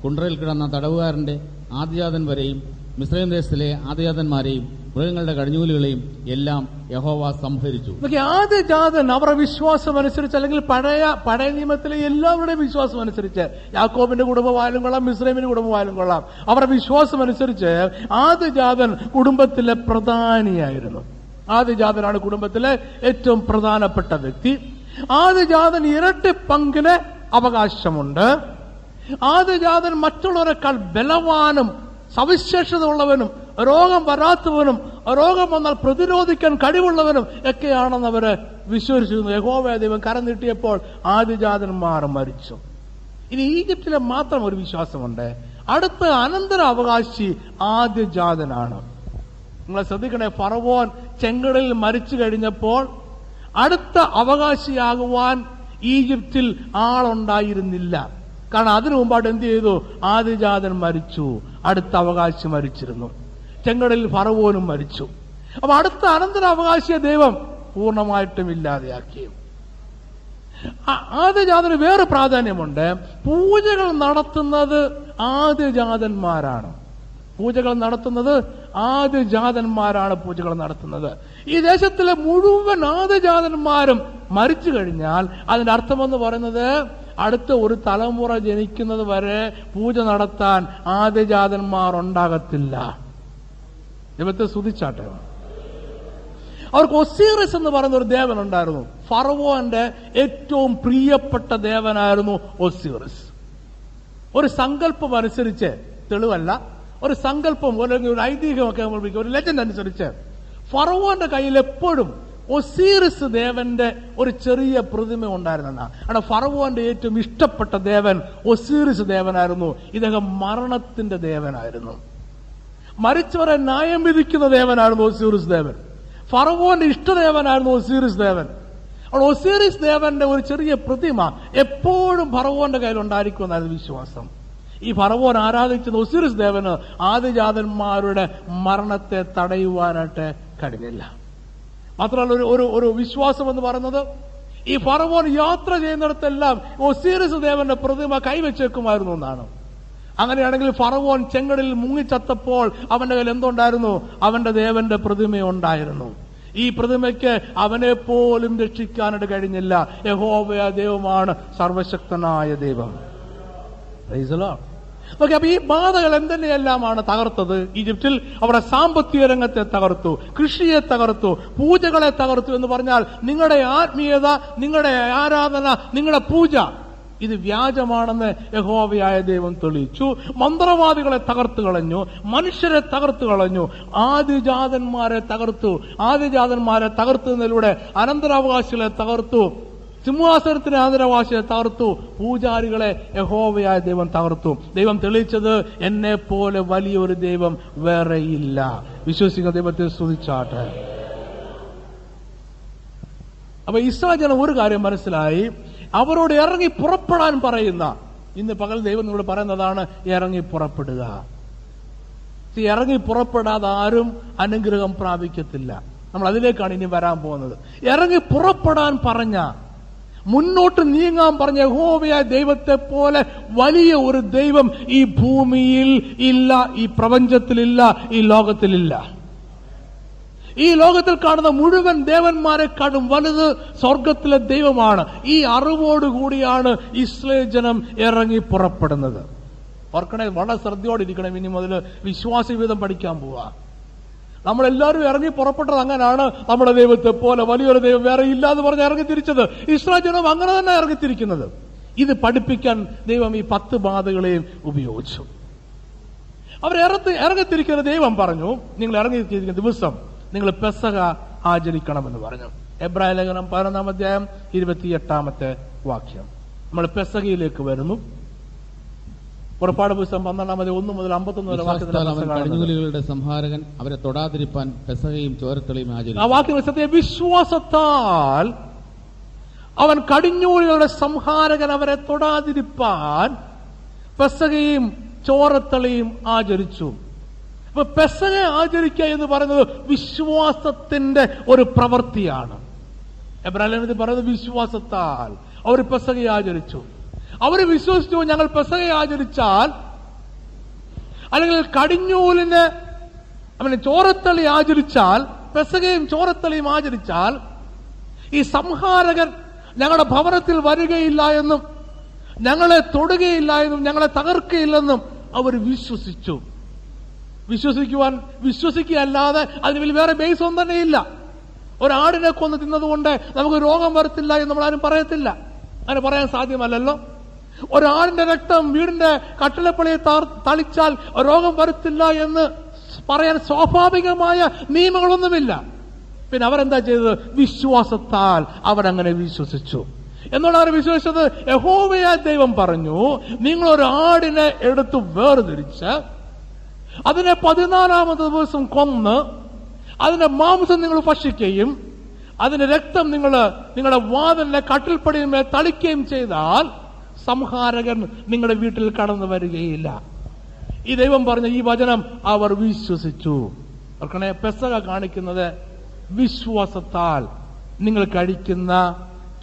കുണ്ടറയിൽ കിടന്ന തടവുകാരന്റെ ആദ്യജാതൻ വരെയും മിസ്രൈം ദേശത്തിലെ ആദ്യജാതന്മാരെയും മൃഗങ്ങളുടെ കടിഞ്ഞൂലുകളെയും എല്ലാം യഹോവ സംഹരിച്ചു. ആദ്യജാതൻ അവരുടെ വിശ്വാസം അനുസരിച്ച്, അല്ലെങ്കിൽ പഴയ നിയമത്തിലെ എല്ലാവരുടെയും വിശ്വാസം അനുസരിച്ച്, യാക്കോബിന്റെ കുടുംബമായാലും കൊള്ളാം, മിസ്രൈമിന്റെ കുടുംബമായാലും കൊള്ളാം, അവരുടെ വിശ്വാസം അനുസരിച്ച് ആദ്യജാതൻ കുടുംബത്തിലെ പ്രധാനിയായിരുന്നു. ആദ്യജാതനാണ് കുടുംബത്തിലെ ഏറ്റവും പ്രധാനപ്പെട്ട വ്യക്തി. ആദ്യജാതൻ ഇരട്ടി പങ്കിന് അവകാശമുണ്ട്. ആദ്യജാതൻ മറ്റുള്ളവരെക്കാൾ ബലവാനും സവിശേഷത ഉള്ളവനും രോഗം വരാത്തവനും രോഗം വന്നാൽ പ്രതിരോധിക്കാൻ കഴിവുള്ളവനും ഒക്കെയാണെന്ന് അവര് വിശ്വസിച്ചിരുന്നു. യഹോവ ദൈവം കരം നീട്ടിയപ്പോൾ ആദ്യജാതന്മാർ മരിച്ചു. ഇനി ഈജിപ്തിലെ മാത്രം ഒരു വിശ്വാസമുണ്ട്, അടുത്ത അനന്തര അവകാശി ആദ്യജാതനാണ്. നിങ്ങളെ ശ്രദ്ധിക്കണേ, ഫറവോൻ ചെങ്കടലിൽ മരിച്ചു കഴിഞ്ഞപ്പോൾ അടുത്ത അവകാശിയാകുവാൻ ഈജിപ്തിൽ ആളുണ്ടായിരുന്നില്ല. കാരണം അതിനു മുമ്പായിട്ട് എന്ത് ചെയ്തു? ആദ്യജാതൻ മരിച്ചു, അടുത്ത അവകാശി മരിച്ചിരുന്നു. ചെങ്കടലിൽ ഫറവോനും മരിച്ചു. അപ്പൊ അടുത്ത അനന്തര അവകാശിയെ ദൈവം പൂർണ്ണമായിട്ടും ഇല്ലാതെയാക്കി. ആദ്യജാതന് വേറെ പ്രാധാന്യമുണ്ട്. പൂജകൾ നടത്തുന്നത് ആദ്യജാതന്മാരാണ്. പൂജകൾ നടത്തുന്നത് ആദ്യജാതന്മാരാണ് പൂജകൾ നടത്തുന്നത്. ഈ ദേശത്തിലെ മുഴുവൻ ആദ്യജാതന്മാരും മരിച്ചു കഴിഞ്ഞാൽ അതിന്റെ അർത്ഥമെന്ന് പറയുന്നത്, അടുത്ത ഒരു തലമുറ ജനിക്കുന്നത് വരെ പൂജ നടത്താൻ ആദ്യജാതന്മാർ ഉണ്ടാകത്തില്ല. ദൈവത്തെ സ്തുതിച്ചാട്ടെ. അവർക്ക് ഒസീറിസ് എന്ന് പറയുന്ന ഒരു ദേവൻ ഉണ്ടായിരുന്നു. ഫറവോന്റെ ഏറ്റവും പ്രിയപ്പെട്ട ദേവനായിരുന്നു ഒസീറിസ്. ഒരു സങ്കല്പം അനുസരിച്ച്, തെളിവല്ല, ഒരു സങ്കല്പം, ഒരു ഐതിഹ്യമൊക്കെ നമ്മൾ വിളിക്കും, ഒരു ലെജൻഡ് അനുസരിച്ച് ഫറവോന്റെ കയ്യിൽ എപ്പോഴും ഒസീറിസ് ദേവന്റെ ഒരു ചെറിയ പ്രതിമ ഉണ്ടായിരുന്ന. അവിടെ ഫറവോന്റെ ഏറ്റവും ഇഷ്ടപ്പെട്ട ദേവൻ ഒസീറിസ് ദേവനായിരുന്നു. ഇദ്ദേഹം മരണത്തിന്റെ ദേവനായിരുന്നു. മരിച്ചവരെ ന്യായം വിധിക്കുന്ന ദേവനായിരുന്നു ഒസീറിസ് ദേവൻ. ഫറവോന്റെ ഇഷ്ടദേവനായിരുന്നു ഒസീറിസ് ദേവൻ. അവിടെ ഒസീറിസ് ദേവന്റെ ഒരു ചെറിയ പ്രതിമ എപ്പോഴും ഫറവോന്റെ കയ്യിൽ ഉണ്ടായിരിക്കുമെന്നായിരുന്നു വിശ്വാസം. ഈ ഫറവോൻ ആരാധിച്ചിരുന്ന ഒസീറിസ് ദേവന് ആദിജാതന്മാരുടെ മരണത്തെ തടയുവാനായിട്ട് കഴിഞ്ഞില്ല. മാത്രമല്ല, ഒരു ഒരു വിശ്വാസം എന്ന് പറയുന്നത്, ഈ ഫറവോൻ യാത്ര ചെയ്യുന്നിടത്തെല്ലാം ഒസീറിസ് ദേവന്റെ പ്രതിമ കൈവച്ചേക്കുമായിരുന്നു എന്നാണ്. അങ്ങനെയാണെങ്കിൽ ഫറവോൻ ചെങ്കടലിൽ മുങ്ങിച്ചത്തപ്പോൾ അവന്റെ കയ്യിൽ എന്തുണ്ടായിരുന്നു? അവന്റെ ദേവന്റെ പ്രതിമ ഉണ്ടായിരുന്നു. ഈ പ്രതിമയ്ക്ക് അവനെ പോലും രക്ഷിക്കാനായിട്ട് കഴിഞ്ഞില്ല. യഹോവ ദൈവമാണ്, സർവശക്തനായ ദൈവം. ഓക്കെ, അപ്പൊ ഈ ബാധകൾ എന്തെല്ലാമാണ് തകർത്തത്? ഈജിപ്തിൽ അവരുടെ സാമ്പത്തിക രംഗത്തെ തകർത്തു, കൃഷിയെ തകർത്തു, പൂജകളെ തകർത്തു. എന്ന് പറഞ്ഞാൽ നിങ്ങളുടെ ആത്മീയത, നിങ്ങളുടെ ആരാധന, നിങ്ങളുടെ പൂജ ഇത് വ്യാജമാണെന്ന് യഹോവയായ ദൈവം തെളിയിച്ചു. മന്ത്രവാദികളെ തകർത്തു കളഞ്ഞു, മനുഷ്യരെ തകർത്തു കളഞ്ഞു, ആദിജാതന്മാരെ തകർത്തു. ആദിജാതന്മാരെ തകർത്തുന്നതിലൂടെ അനന്തരാവകാശികളെ തകർത്തു, സിംഹാസനത്തിന് ആദരവാശിയെ തകർത്തു, പൂജാരികളെ യഹോവയായ ദൈവം തകർത്തു. ദൈവം തെളിയിച്ചത് എന്നെ പോലെ വലിയൊരു ദൈവം വേറെയില്ല. വിശ്വസിക്കുന്ന ദൈവത്തെ സ്തുതിച്ചാട്ടെ. അപ്പൊ ഇസ്രായേൽ ഒരു കാര്യം മനസ്സിലായി, അവരോട് ഇറങ്ങി പുറപ്പെടാൻ പറയുന്ന, ഇന്ന് പകൽ ദൈവം നിങ്ങളോട് പറയുന്നതാണ് ഇറങ്ങി പുറപ്പെടുക. ഇറങ്ങി പുറപ്പെടാതെ ആരും അനുഗ്രഹം പ്രാപിക്കത്തില്ല. നമ്മൾ അതിലേക്കാണ് ഇനി വരാൻ പോകുന്നത്. ഇറങ്ങി പുറപ്പെടാൻ പറഞ്ഞ, മുന്നോട്ട് നീങ്ങാൻ പറഞ്ഞ യഹോവയായ ദൈവത്തെ പോലെ വലിയ ഒരു ദൈവം ഈ ഭൂമിയിൽ ഇല്ല, ഈ പ്രപഞ്ചത്തിലില്ല, ഈ ലോകത്തിലില്ല. ഈ ലോകത്തിൽ കാണുന്ന മുഴുവൻ ദേവന്മാരെക്കാളും വലുത് സ്വർഗത്തിലെ ദൈവമാണ്. ഈ അറിവോടുകൂടിയാണ് ഇസ്രായേൽ ജനം ഇറങ്ങി പുറപ്പെടുന്നത്. ഓർക്കണേ, വളരെ ശ്രദ്ധയോടിരിക്കണം. ഇനി മുതൽ വിശ്വാസവിധം പഠിക്കാൻ പോവാ. നമ്മളെല്ലാവരും ഇറങ്ങി പുറപ്പെട്ടത് അങ്ങനെയാണ്. നമ്മുടെ ദൈവത്തെ പോലെ വലിയൊരു ദൈവം വേറെ ഇല്ല എന്ന് പറഞ്ഞ് ഇറങ്ങിത്തിരിച്ചത്. ഇസ്രായേൽ ജനം അങ്ങനെ തന്നെ ഇറങ്ങിത്തിരിക്കുന്നത്. ഇത് പഠിപ്പിക്കാൻ ദൈവം ഈ 10 ബാധകളെയും ഉപയോഗിച്ചു. ഇറങ്ങിത്തിരിക്കുന്ന ദൈവം പറഞ്ഞു, നിങ്ങൾ ഇറങ്ങിത്തിരിക്കുന്ന ദിവസം നിങ്ങൾ പെസഹ ആചരിക്കണമെന്ന് പറഞ്ഞു. എബ്രായ ലേഖനം 11-28. നമ്മൾ പെസഹയിലേക്ക് വരുന്നു. പുറപ്പാട് പുസ്തകം 12:1-51 വാക്യങ്ങളുടെ സംഹാരകൻ അവരെ തൊടാതിരിപ്പാൻ പെസഹയും ചോരത്തളിയും ആചരിക്കും. ആ വാക്യത്തെ വിശ്വാസത്താൽ അവൻ കടിഞ്ഞൂലുകളുടെ സംഹാരകൻ അവരെ തൊടാതിരിപ്പാൻ പെസഹയും ചോരത്തളിയും ആചരിച്ചു. അപ്പൊ പെസഹ ആചരിക്കുക എന്ന് പറയുന്നത് വിശ്വാസത്തിന്റെ ഒരു പ്രവൃത്തിയാണ്. എബ്രായ പറയുന്നത് വിശ്വാസത്താൽ അവർ പെസഹ ആചരിച്ചു. അവർ വിശ്വസിച്ചു, ഞങ്ങൾ പെസഹ ആചരിച്ചാൽ, അല്ലെങ്കിൽ കടിഞ്ഞൂലിന് അവന് ചോരത്തളി ആചരിച്ചാൽ, പെസഹയും ചോരത്തളിയും ആചരിച്ചാൽ ഈ സംഹാരകൻ ഞങ്ങളുടെ ഭവനത്തിൽ വരികയില്ല എന്നും ഞങ്ങളെ തൊടുകയില്ല എന്നും ഞങ്ങളെ തകർക്കയില്ലെന്നും അവർ വിശ്വസിച്ചു. വിശ്വസിക്കുകയല്ലാതെ അതിന് വേറെ ബേസ് ഒന്നും തന്നെ ഇല്ല. ഒരാടിനെ കൊന്ന് തിന്നതുകൊണ്ട് നമുക്ക് രോഗം വരത്തില്ല എന്ന് നമ്മൾ ആരും പറയത്തില്ല. അങ്ങനെ പറയാൻ സാധ്യമല്ലല്ലോ. ഒരാടിന്റെ രക്തം വീടിന്റെ കട്ടിലപ്പള്ളിയെ തളിച്ചാൽ രോഗം വരത്തില്ല എന്ന് പറയാൻ സ്വാഭാവികമായ നിയമങ്ങളൊന്നുമില്ല. പിന്നെ അവരെന്താ ചെയ്തത്? വിശ്വാസത്താൽ അവരങ്ങനെ വിശ്വസിച്ചു. എന്നുള്ള അവർ വിശ്വസിച്ചത് യഹോവയായ ദൈവം പറഞ്ഞു, നിങ്ങളൊരാടിനെ എടുത്ത് വേർതിരിച്ച് അതിനെ 14-ാമത്തെ ദിവസം കൊന്ന് അതിന്റെ മാംസം നിങ്ങൾ ഭക്ഷിക്കുകയും അതിന്റെ രക്തം നിങ്ങളുടെ വാതിലിനെ കട്ടിൽപ്പടിയുമേ തളിക്കുകയും ചെയ്താൽ സംഹാരകൻ നിങ്ങളുടെ വീട്ടിൽ കടന്നു വരികയില്ല. ഈ ദൈവം പറഞ്ഞ ഈ വചനം അവർ വിശ്വസിച്ചു. ഓർക്കണേ, പെസഹ കാണിക്കുന്നത് വിശ്വാസത്താൽ നിങ്ങൾ കഴിക്കുന്ന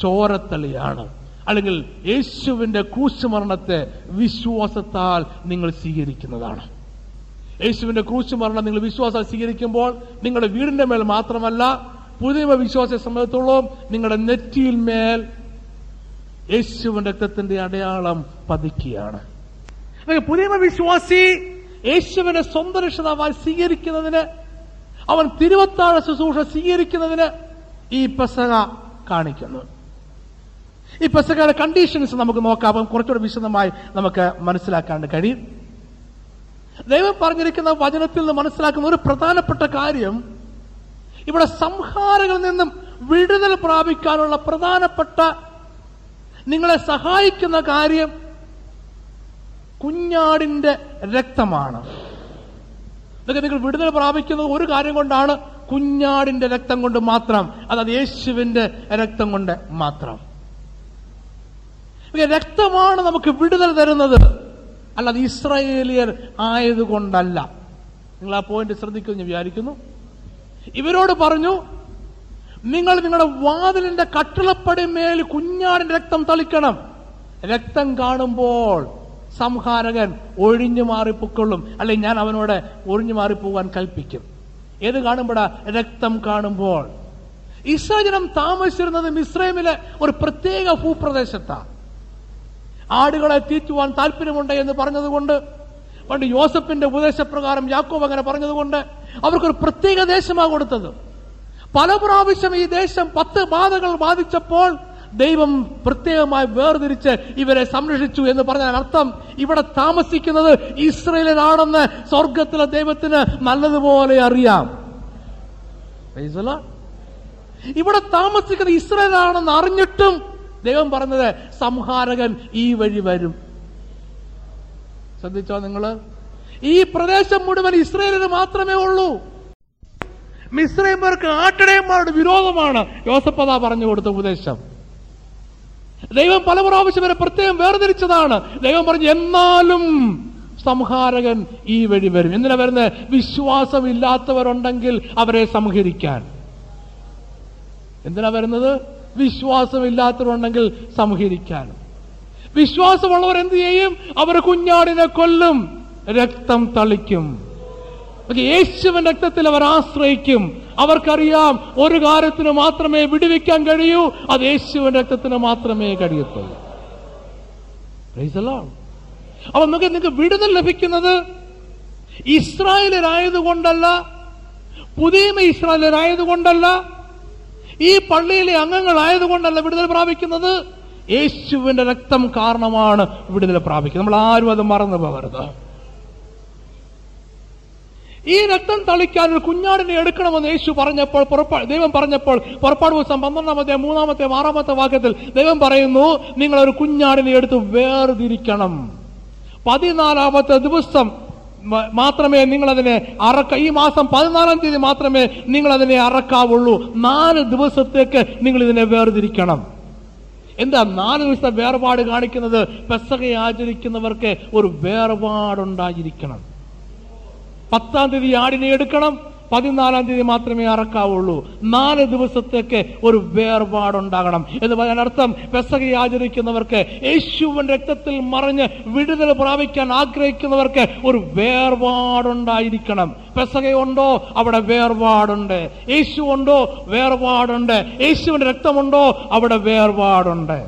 ചോരത്തളിയാണ്, അല്ലെങ്കിൽ യേശുവിന്റെ ക്രൂശുമരണത്തെ വിശ്വാസത്താൽ നിങ്ങൾ സ്വീകരിക്കുന്നതാണ്. യേശുവിന്റെ ക്രൂശുമരണം നിങ്ങൾ വിശ്വാസം സ്വീകരിക്കുമ്പോൾ നിങ്ങളുടെ വീടിന്റെ മേൽ മാത്രമല്ല, പുതിയ വിശ്വാസ സമയത്തോളം നിങ്ങളുടെ നെറ്റിയിൽ മേൽ യേശുവിന്റെ രക്തത്തിന്റെ അടയാളം പതിക്കുകയാണ്. പുതിയ വിശ്വാസി യേശുവിനെ സ്വന്തം രക്ഷകനായി സ്വീകരിക്കുന്നതിന്, അവൻ തിരുവത്താഴ ശുശ്രൂഷ സ്വീകരിക്കുന്നതിന് ഈ പെസഹ കാണിക്കുന്നു. ഈ പെസഹയുടെ കണ്ടീഷൻസ് നമുക്ക് നോക്കാം. അപ്പം കുറച്ചുകൂടെ വിശദമായി നമുക്ക് മനസ്സിലാക്കാൻ കഴിയും. ദൈവം പറഞ്ഞിരിക്കുന്ന വചനത്തിൽ നിന്ന് മനസ്സിലാക്കുന്ന ഒരു പ്രധാനപ്പെട്ട കാര്യം, ഇവിടെ സംഹാരങ്ങളിൽ നിന്നും വിടുതൽ പ്രാപിക്കാനുള്ള പ്രധാനപ്പെട്ട നിങ്ങളെ സഹായിക്കുന്ന കാര്യം കുഞ്ഞാടിന്റെ രക്തമാണ്. ഇതൊക്കെ നിങ്ങൾ വിടുതൽ പ്രാപിക്കുന്നത് ഒരു കാര്യം കൊണ്ടാണ്, കുഞ്ഞാടിന്റെ രക്തം കൊണ്ട് മാത്രം, അതായത് യേശുവിന്റെ രക്തം കൊണ്ട് മാത്രം. രക്തമാണ് നമുക്ക് വിടുതൽ തരുന്നത്, അല്ലാതെ ഇസ്രായേലിയർ ആയതുകൊണ്ടല്ല. നിങ്ങൾ ആ പോയിന്റ് ശ്രദ്ധിക്കുമെന്ന് വിചാരിക്കുന്നു. ഇവരോട് പറഞ്ഞു, നിങ്ങൾ നിങ്ങളുടെ വാതിലിന്റെ കട്ടിളപ്പടി മേൽ കുഞ്ഞാടിന്റെ രക്തം തളിക്കണം. രക്തം കാണുമ്പോൾ സംഹാരകൻ ഒഴിഞ്ഞു മാറിപ്പോക്കൊള്ളും, അല്ലെങ്കിൽ ഞാൻ അവനോട് ഒഴിഞ്ഞു മാറിപ്പോകാൻ കൽപ്പിക്കും. ഏത് കാണുമ്പോഴാ? രക്തം കാണുമ്പോൾ. ഇസ്രായേൽ താമസിച്ചിരുന്നത് മിസ്രൈമിലെ ഒരു പ്രത്യേക ഭൂപ്രദേശത്താണ്. ആടുകളെ തീറ്റുവാൻ താല്പര്യമുണ്ട് എന്ന് പറഞ്ഞതുകൊണ്ട്, പണ്ട് യോസഫിന്റെ ഉപദേശപ്രകാരം യാക്കോബ് അങ്ങനെ പറഞ്ഞതുകൊണ്ട് അവർക്കൊരു പ്രത്യേക ദേശമാണ് കൊടുത്തത്. പല പ്രാവശ്യം ഈ ദേശം 10 ബാധകൾ ബാധിച്ചപ്പോൾ ദൈവം പ്രത്യേകമായി വേർതിരിച്ച് ഇവരെ സംരക്ഷിച്ചു എന്ന് പറഞ്ഞാൽ അർത്ഥം ഇവിടെ താമസിക്കുന്നത് ഇസ്രായേലിലാണെന്ന് സ്വർഗത്തിലെ ദൈവത്തിന് നല്ലതുപോലെ അറിയാം. ഇവിടെ താമസിക്കുന്ന ഇസ്രായേലാണെന്ന് അറിഞ്ഞിട്ടും ദൈവം പറഞ്ഞത് സംഹാരകൻ ഈ വഴി വരും. ശ്രദ്ധിച്ചോ നിങ്ങള്? ഈ പ്രദേശം മുഴുവൻ ഇസ്രായേലിന് മാത്രമേ ഉള്ളൂ. മിസ്രൈംകാർക്ക് ആട്ടിടയന്മാരുടെ വിരോധമാണ് യോസഫദാ പറഞ്ഞു കൊടുത്ത ഉപദേശം. ദൈവം പല പ്രാവശ്യം വരെ പ്രത്യേകം വേർതിരിച്ചതാണ്. ദൈവം പറഞ്ഞു എന്നാലും സംഹാരകൻ ഈ വഴി വരും. എന്തിനാ വരുന്നത്? വിശ്വാസമില്ലാത്തവരുണ്ടെങ്കിൽ അവരെ സംഹരിക്കാൻ. എന്തിനാ വരുന്നത്? വിശ്വാസമില്ലാത്തവരുണ്ടെങ്കിൽ സംഹരിക്കാൻ. വിശ്വാസമുള്ളവർ എന്ത് ചെയ്യും? അവർ കുഞ്ഞാടിനെ കൊല്ലും, രക്തം തളിക്കും. യേശുവിന്റെ രക്തത്തിൽ അവർ ആശ്രയിക്കും. അവർക്കറിയാം ഒരു കാര്യത്തിന് മാത്രമേ വിടുവിക്കാൻ കഴിയൂ, അത് യേശുവിന്റെ രക്തത്തിന് മാത്രമേ കഴിയത്തുള്ളൂ. അപ്പൊ നിങ്ങൾക്ക് വിടുതൽ ലഭിക്കുന്നത് ഇസ്രായേലരായതുകൊണ്ടല്ല, പുതിയ ഇസ്രായേലരായതുകൊണ്ടല്ല, ഈ പള്ളിയിലെ അംഗങ്ങളായതുകൊണ്ടല്ല വിടുതൽ പ്രാപിക്കുന്നത്. യേശുവിന്റെ രക്തം കാരണമാണ് വിടുതൽ പ്രാപിക്കുന്നത്. നമ്മൾ ആരും അത് മറന്നു പോകരുത്. ഈ രക്തം തളിക്കാൻ ഒരു കുഞ്ഞാടിനെ എടുക്കണമെന്ന് യേശു പറഞ്ഞപ്പോൾ, ദൈവം പറഞ്ഞപ്പോൾ, പുറപ്പാട് ദിവസം 12:3, 6 വാക്യത്തിൽ ദൈവം പറയുന്നു, നിങ്ങൾ ഒരു കുഞ്ഞാടിനെ എടുത്ത് വേർതിരിക്കണം. 14th ദിവസം മാത്രമേ നിങ്ങളതിനെ അറക്ക. ഈ മാസം 14-ാം തീയതി മാത്രമേ നിങ്ങളതിനെ അറക്കാവുള്ളൂ. 4 ദിവസത്തേക്ക് നിങ്ങൾ ഇതിനെ വേർതിരിക്കണം. എന്താ 4 ദിവസത്തെ വേർപാട് കാണിക്കുന്നത്? പെസഹയെ ആചരിക്കുന്നവർക്ക് ഒരു വേർപാടുണ്ടായിരിക്കണം. 10-ാം തീയതി ആടിനെ എടുക്കണം, 14-ാം തീയതി മാത്രമേ അറക്കാവുള്ളൂ. 4 ദിവസത്തേക്ക് ഒരു വേർപാടുണ്ടാകണം എന്ന് പറയാൻ അർത്ഥം പെസഹയെ ആചരിക്കുന്നവർക്ക്, യേശുവിന്റെ രക്തത്തിൽ മറിഞ്ഞ് വിടുതൽ പ്രാപിക്കാൻ ആഗ്രഹിക്കുന്നവർക്ക് ഒരു വേർപാടുണ്ടായിരിക്കണം. പെസഹയുണ്ടോ? അവിടെ വേർപാടുണ്ട്. യേശു ഉണ്ടോ? വേർപാടുണ്ട്. യേശുവിന്റെ രക്തമുണ്ടോ? അവിടെ വേർപാടുണ്ട്.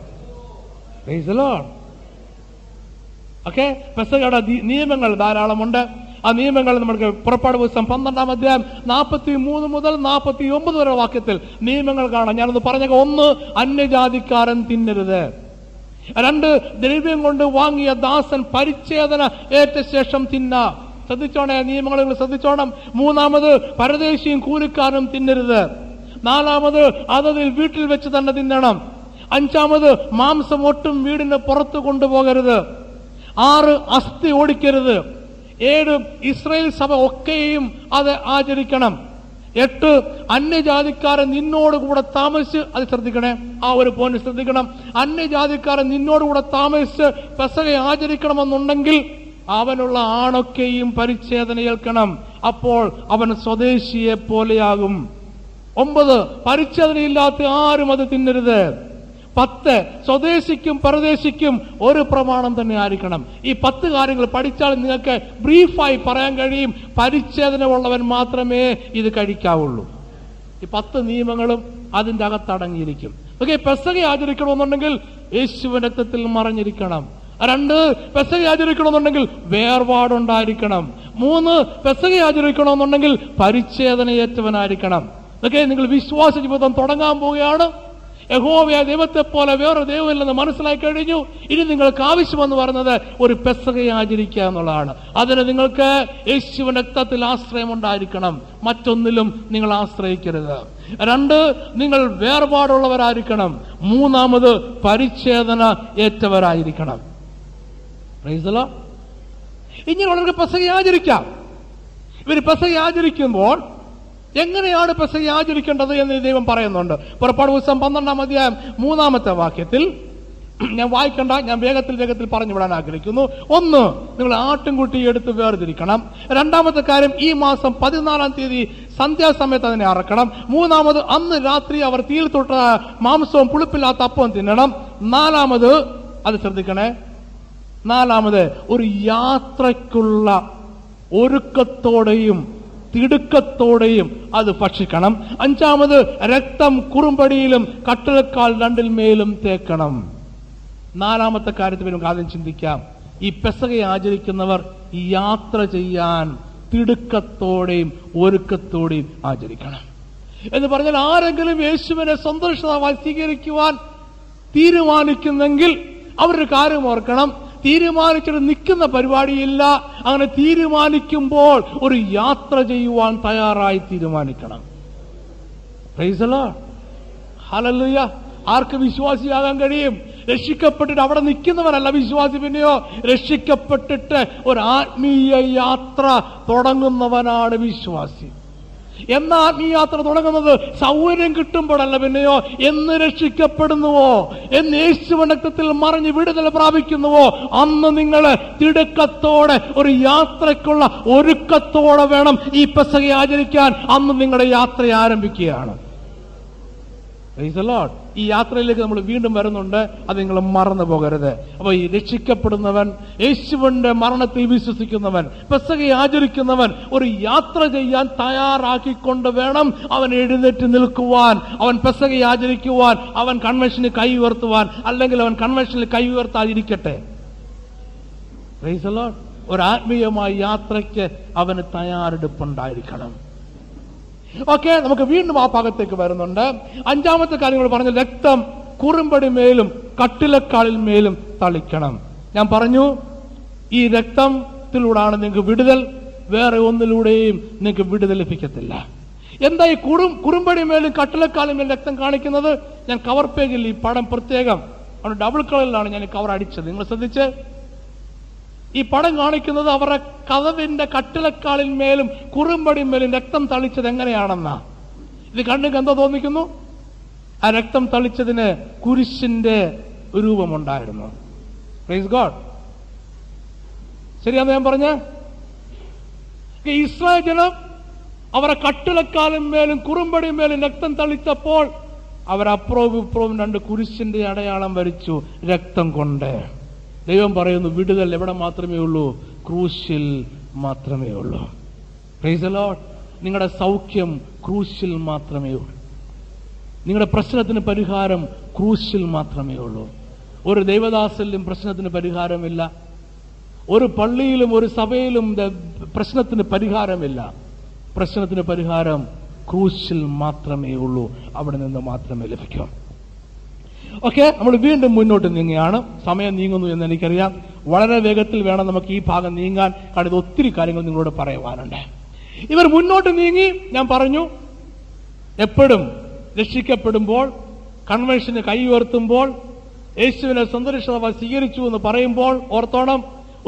ഓക്കെ, പെസഹയുടെ നിയമങ്ങൾ ധാരാളമുണ്ട്. ആ നിയമങ്ങൾ നമ്മൾക്ക് പുറപ്പാട് ദിവസം 12:43-49 വാക്യത്തിൽ നിയമങ്ങൾ കാണാം. ഞാനൊന്ന് പറഞ്ഞ 1, അന്യജാതിക്കാരൻ തിന്നരുത്. 2, ദ്രവ്യം കൊണ്ട് വാങ്ങിയ ദാസൻ പരിച്ഛേദന ഏറ്റ ശേഷം തിന്ന. ശ്രദ്ധിച്ചോണേ, നിയമങ്ങൾ ശ്രദ്ധിച്ചോണം. 3, പരദേശിയും കൂലിക്കാരും തിന്നരുത്. 4, അതതിൽ വീട്ടിൽ വെച്ച് തന്നെ തിന്നണം. 5, മാംസം ഒട്ടും വീടിന് പുറത്ത് കൊണ്ടുപോകരുത്. 6, അസ്ഥി ഓടിക്കരുത്. 7, ഇസ്രായേൽ സഭ ഒക്കെയും അത് ആചരിക്കണം. 8, അന്യജാതിക്കാരൻ നിന്നോടുകൂടെ താമസിച്ച്, അത് ശ്രദ്ധിക്കണേ, ആ ഒരു പോയിന്റ് ശ്രദ്ധിക്കണം. അന്യജാതിക്കാരൻ നിന്നോടുകൂടെ താമസിച്ച് പെസഹയെ ആചരിക്കണമെന്നുണ്ടെങ്കിൽ അവനുള്ള ആണൊക്കെയും പരിച്ഛേദന ഏൽക്കണം. അപ്പോൾ അവൻ സ്വദേശിയെ പോലെയാകും. 9, പരിച്ഛേദനയില്ലാത്ത ആരും അത് തിന്നരുത്. 10, സ്വദേശിക്കും പരദേശിക്കും ഒരു പ്രമാണം തന്നെ ആയിരിക്കണം. ഈ 10 കാര്യങ്ങൾ പഠിച്ചാൽ നിങ്ങൾക്ക് ബ്രീഫായി പറയാൻ കഴിയും, പരിച്ഛേദന ഉള്ളവൻ മാത്രമേ ഇത് കഴിക്കാവുള്ളൂ. ഈ 10 നിയമങ്ങളും അതിൻ്റെ അകത്തടങ്ങിയിരിക്കും. ഓക്കെ, പെസഹയെ ആചരിക്കണമെന്നുണ്ടെങ്കിൽ യേശുവിന്റെ രക്തത്തിൽ മറഞ്ഞിരിക്കണം. 2, പെസഹയെ ആചരിക്കണമെന്നുണ്ടെങ്കിൽ വേർപാടുണ്ടായിരിക്കണം. 3, പെസഹയെ ആചരിക്കണമെന്നുണ്ടെങ്കിൽ പരിച്ഛേദനയേറ്റവനായിരിക്കണം. ഓക്കെ, നിങ്ങൾ വിശ്വാസ ജീവിതം തുടങ്ങാൻ പോവുകയാണ്. യഹോവയായ ദൈവത്തെ പോലെ വേറെ ദൈവമില്ലെന്ന് മനസ്സിലാക്കി കഴിഞ്ഞു. ഇനി നിങ്ങൾക്ക് ആവശ്യമെന്ന് പറഞ്ഞത് ഒരു പെസഹയെ ആചരിക്കുക എന്നുള്ളതാണ്. അതിന് നിങ്ങൾക്ക് യേശുവിന്റെ രക്തത്തിൽ ആശ്രയം ഉണ്ടായിരിക്കണം, മറ്റൊന്നിലും നിങ്ങൾ ആശ്രയിക്കരുത്. 2, നിങ്ങൾ വേർപാടുള്ളവരായിരിക്കണം. 3, പരിച്ഛേദന ഏറ്റവരായിരിക്കണം. ഇങ്ങനെയുള്ളവർക്ക് പെസഹയെ ആചരിക്കാം. ഇവർ പെസഹയെ ആചരിക്കുമ്പോൾ എങ്ങനെയാണ് പെസഹയെ ആചരിക്കേണ്ടത് എന്ന് ദൈവം പറയുന്നുണ്ട്. പുറപ്പാട് ദിവസം 12:3 വാക്യത്തിൽ ഞാൻ വായിക്കണ്ട, ഞാൻ വേഗത്തിൽ പറഞ്ഞു വിടാൻ ആഗ്രഹിക്കുന്നു. 1, നിങ്ങൾ ആട്ടിൻകുട്ടി എടുത്ത് വേർതിരിക്കണം. 2ാമത്തെ കാര്യം, ഈ മാസം 14-ാം തീയതി സന്ധ്യാസമയത്ത് അതിനെ അറക്കണം. 3, അന്ന് രാത്രി അവർ തീയിൽ തൊട്ട മാംസവും പുളിപ്പില്ലാത്ത അപ്പവും തിന്നണം. 4, അത് ശ്രദ്ധിക്കണേ, 4, ഒരു യാത്രയ്ക്കുള്ള ഒരുക്കത്തോടെയും തിടുക്കത്തോടെയും അത് ഭക്ഷിക്കണം. അഞ്ചാമത്, രക്തം കുറുമ്പടിയിലും കട്ടിളക്കാൽ രണ്ടിൽ മേലും തേക്കണം. നാലാമത്തെ കാര്യത്തിൽ നമുക്ക് ആദ്യം ചിന്തിക്കാം. ഈ പെസഹയെ ആചരിക്കുന്നവർ ഈ യാത്ര ചെയ്യാൻ തിടുക്കത്തോടെയും ഒരുക്കത്തോടെയും ആചരിക്കണം എന്ന് പറഞ്ഞാൽ, ആരെങ്കിലും യേശുവിനെ സന്തോഷമായി സ്വീകരിക്കുവാൻ തീരുമാനിക്കുന്നെങ്കിൽ അവരൊരു കാര്യം ഓർക്കണം, തീരുമാനിച്ചിട്ട് നിൽക്കുന്ന പരിപാടിയില്ല. അങ്ങനെ തീരുമാനിക്കുമ്പോൾ ഒരു യാത്ര ചെയ്യുവാൻ തയ്യാറായി തീരുമാനിക്കണം. ഹല്ലേലൂയ. ആർക്ക് വിശ്വാസിയാകാൻ കഴിയും? രക്ഷിക്കപ്പെട്ടിട്ട് അവിടെ നിൽക്കുന്നവരല്ല വിശ്വാസി. പിന്നെയോ രക്ഷിക്കപ്പെട്ടിട്ട് ഒരു ആത്മീയ യാത്ര തുടങ്ങുന്നവനാണ് വിശ്വാസി. എന്ന ആത്മീയ യാത്ര തുടങ്ങുന്നത് സൗകര്യം കിട്ടുമ്പോഴല്ല. പിന്നെയോ എന്ന് രക്ഷിക്കപ്പെടുന്നുവോ, എന്ന് യേശുവിൻ രക്തത്തിൽ മറിഞ്ഞ് വിടുതൽ പ്രാപിക്കുന്നുവോ, അന്ന് നിങ്ങൾ തിടുക്കത്തോടെ ഒരു യാത്രയ്ക്കുള്ള ഒരുക്കത്തോടെ വേണം ഈ പെസഹയെ ആചരിക്കാൻ. അന്ന് നിങ്ങളുടെ യാത്ര ആരംഭിക്കുകയാണ്. ഈ യാത്രയിലേക്ക് നമ്മൾ വീണ്ടും വരുന്നുണ്ട്, അത് നിങ്ങൾ മറന്നു പോകരുത്. അപ്പോൾ ഈ രക്ഷിക്കപ്പെടുന്നവൻ, യേശുവിൻ്റെ മരണത്തിൽ വിശ്വസിക്കുന്നവൻ, പെസഹയെ ആചരിക്കുന്നവൻ ഒരു യാത്ര ചെയ്യാൻ തയ്യാറാക്കിക്കൊണ്ട് വേണം അവൻ എഴുന്നേറ്റ് നിൽക്കുവാൻ, അവൻ പെസഹയെ ആചരിക്കുവാൻ, അവൻ കൺവെൻഷന് കൈ ഉയർത്തുവാൻ. അല്ലെങ്കിൽ അവൻ കൺവെൻഷനിൽ കൈ ഉയർത്താതിരിക്കട്ടെ. ഒരു ആത്മീയമായ യാത്രയ്ക്ക് അവന് തയ്യാറെടുപ്പുണ്ടായിരിക്കണം. ഓക്കെ, നമുക്ക് വീണ്ടും ആ ഭാഗത്തേക്ക് വരുന്നുണ്ട്. അഞ്ചാമത്തെ കാര്യങ്ങൾ പറഞ്ഞു, രക്തം കുറുമ്പടി മേലും കട്ടിലക്കാലിൽ മേലും തളിക്കണം. ഞാൻ പറഞ്ഞു, ഈ രക്തത്തിലൂടെയാണ് നിങ്ങൾക്ക് വിടുതൽ, വേറെ ഒന്നിലൂടെയും നിങ്ങൾക്ക് വിടുതൽ ലഭിക്കത്തില്ല. എന്താ ഈ കുറുമ്പടി മേലും കട്ടിലക്കാലിൽ മേലും രക്തം കാണിക്കുന്നത്? ഞാൻ കവർ പേജിൽ ഈ പടം പ്രത്യേകം ഡബിൾ കളറിലാണ് ഞാൻ കവർ അടിച്ചത്. നിങ്ങൾ ശ്രദ്ധിച്ച്, ഈ പടം കാണിക്കുന്നത് അവരുടെ കതവിന്റെ കട്ടിലക്കാലിന്മേലും കുറുമ്പടിമേലും രക്തം തളിച്ചത് എങ്ങനെയാണെന്നാ. ഇത് കണ്ണുക്ക് എന്താ തോന്നിക്കുന്നു? ആ രക്തം തളിച്ചതിന് കുരിശിന്റെ രൂപമുണ്ടായിരുന്നു. Praise God. ശരിയാന്ന് ഞാൻ പറഞ്ഞ? ഇസ്രായേൽ ജനം അവരെ കട്ടിലക്കാലിന്മേലും കുറുമ്പടിമേലും രക്തം തളിച്ചപ്പോൾ അവർ അപ്പുറവും ഇപ്പുറവും രണ്ട് കുരിശിന്റെ അടയാളം വരച്ചു രക്തം കൊണ്ട്. ദൈവം പറയുന്നു, വിടുതൽ എവിടെ മാത്രമേ ഉള്ളൂ? ക്രൂശിൽ മാത്രമേ ഉള്ളൂ. Praise the Lord. നിങ്ങളുടെ സൗഖ്യം ക്രൂശിൽ മാത്രമേ ഉള്ളൂ. നിങ്ങളുടെ പ്രശ്നത്തിന് പരിഹാരം ക്രൂശിൽ മാത്രമേ ഉള്ളൂ. ഒരു ദൈവദാസനിലും പ്രശ്നത്തിന് പരിഹാരമില്ല. ഒരു പള്ളിയിലും ഒരു സഭയിലും പ്രശ്നത്തിന് പരിഹാരമില്ല. പ്രശ്നത്തിന് പരിഹാരം ക്രൂശിൽ മാത്രമേ ഉള്ളൂ. അവിടെ നിന്ന് മാത്രമേ ലഭിക്കൂ. ഓക്കെ, നമ്മൾ വീണ്ടും മുന്നോട്ട് നീങ്ങുകയാണ്. സമയം നീങ്ങുന്നു എന്ന് എനിക്കറിയാം. വളരെ വേഗത്തിൽ വേണം നമുക്ക് ഈ ഭാഗം നീങ്ങാൻ, കാരണം ഇത് ഒത്തിരി കാര്യങ്ങൾ നിങ്ങളോട് പറയുവാനുണ്ട്. ഇവർ മുന്നോട്ട് നീങ്ങി. ഞാൻ പറഞ്ഞു, എപ്പോഴും രക്ഷിക്കപ്പെടുമ്പോൾ, കൺവെൻഷന് കൈ ഉയർത്തുമ്പോൾ, യേശുവിനെ സന്ദർശനമായി സ്വീകരിച്ചു എന്ന് പറയുമ്പോൾ ഓർത്തോണം,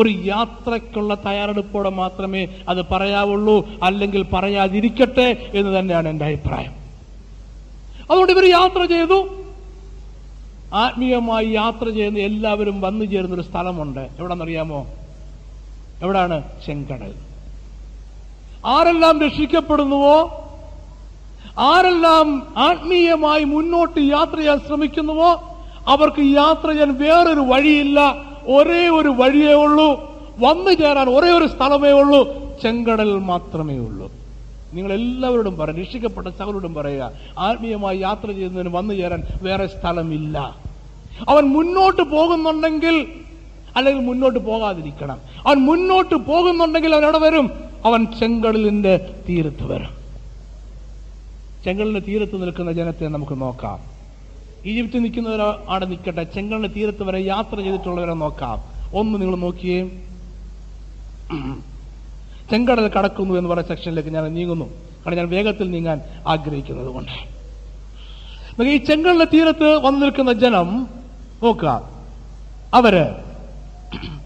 ഒരു യാത്രയ്ക്കുള്ള തയ്യാറെടുപ്പോടെ മാത്രമേ അത് പറയാവുള്ളൂ. അല്ലെങ്കിൽ പറയാതിരിക്കട്ടെ എന്ന് തന്നെയാണ് എൻ്റെ അഭിപ്രായം. അതുകൊണ്ട് ഇവർ യാത്ര ചെയ്തു. ആത്മീയമായി യാത്ര ചെയ്യുന്ന എല്ലാവരും വന്നു ചേരുന്നൊരു സ്ഥലമുണ്ട്. എവിടാണെന്നറിയാമോ? എവിടാണ്? ചെങ്കടൽ. ആരെല്ലാം രക്ഷിക്കപ്പെടുന്നുവോ, ആരെല്ലാം ആത്മീയമായി മുന്നോട്ട് യാത്ര ചെയ്യാൻ ശ്രമിക്കുന്നുവോ, അവർക്ക് യാത്ര ചെയ്യാൻ വേറൊരു വഴിയില്ല. ഒരേ ഒരു വഴിയേ ഉള്ളൂ. വന്നു ചേരാൻ ഒരേ ഒരു സ്ഥലമേ ഉള്ളൂ. ചെങ്കടൽ മാത്രമേ ഉള്ളൂ. നിങ്ങളെല്ലാവരോടും പറയുക, രക്ഷിക്കപ്പെട്ട സകലരോടും പറയുക, ആത്മീയമായി യാത്ര ചെയ്യുന്നതിന് വന്നു ചേരാൻ വേറെ സ്ഥലമില്ല. അവൻ മുന്നോട്ട് പോകുന്നുണ്ടെങ്കിൽ, അല്ലെങ്കിൽ മുന്നോട്ട് പോകാതിരിക്കണം. അവൻ മുന്നോട്ട് പോകുന്നുണ്ടെങ്കിൽ അവൻ എവിടെ വരും? അവൻ ചെങ്കടലിന്റെ തീരത്ത് വരും. ചെങ്കടലിന്റെ തീരത്ത് നിൽക്കുന്ന ജനത്തെ നമുക്ക് നോക്കാം. ഈജിപ്തിൽ നിൽക്കുന്നവരോ അവിടെ നിൽക്കട്ടെ, ചെങ്കടലിന്റെ തീരത്ത് വരെ യാത്ര ചെയ്തിട്ടുള്ളവരെ നോക്കാം. ഒന്ന് നിങ്ങൾ നോക്കിയേ. ചെങ്കടൽ കടക്കുന്നു എന്ന് പറയുന്ന സെക്ഷനിലേക്ക് ഞാൻ നീങ്ങുന്നു, കാരണം ഞാൻ വേഗത്തിൽ നീങ്ങാൻ ആഗ്രഹിക്കുന്നത് കൊണ്ട്. ഈ ചെങ്കടലിന്റെ തീരത്ത് വന്നു നിൽക്കുന്ന ജനം നോക്കുക. അവര്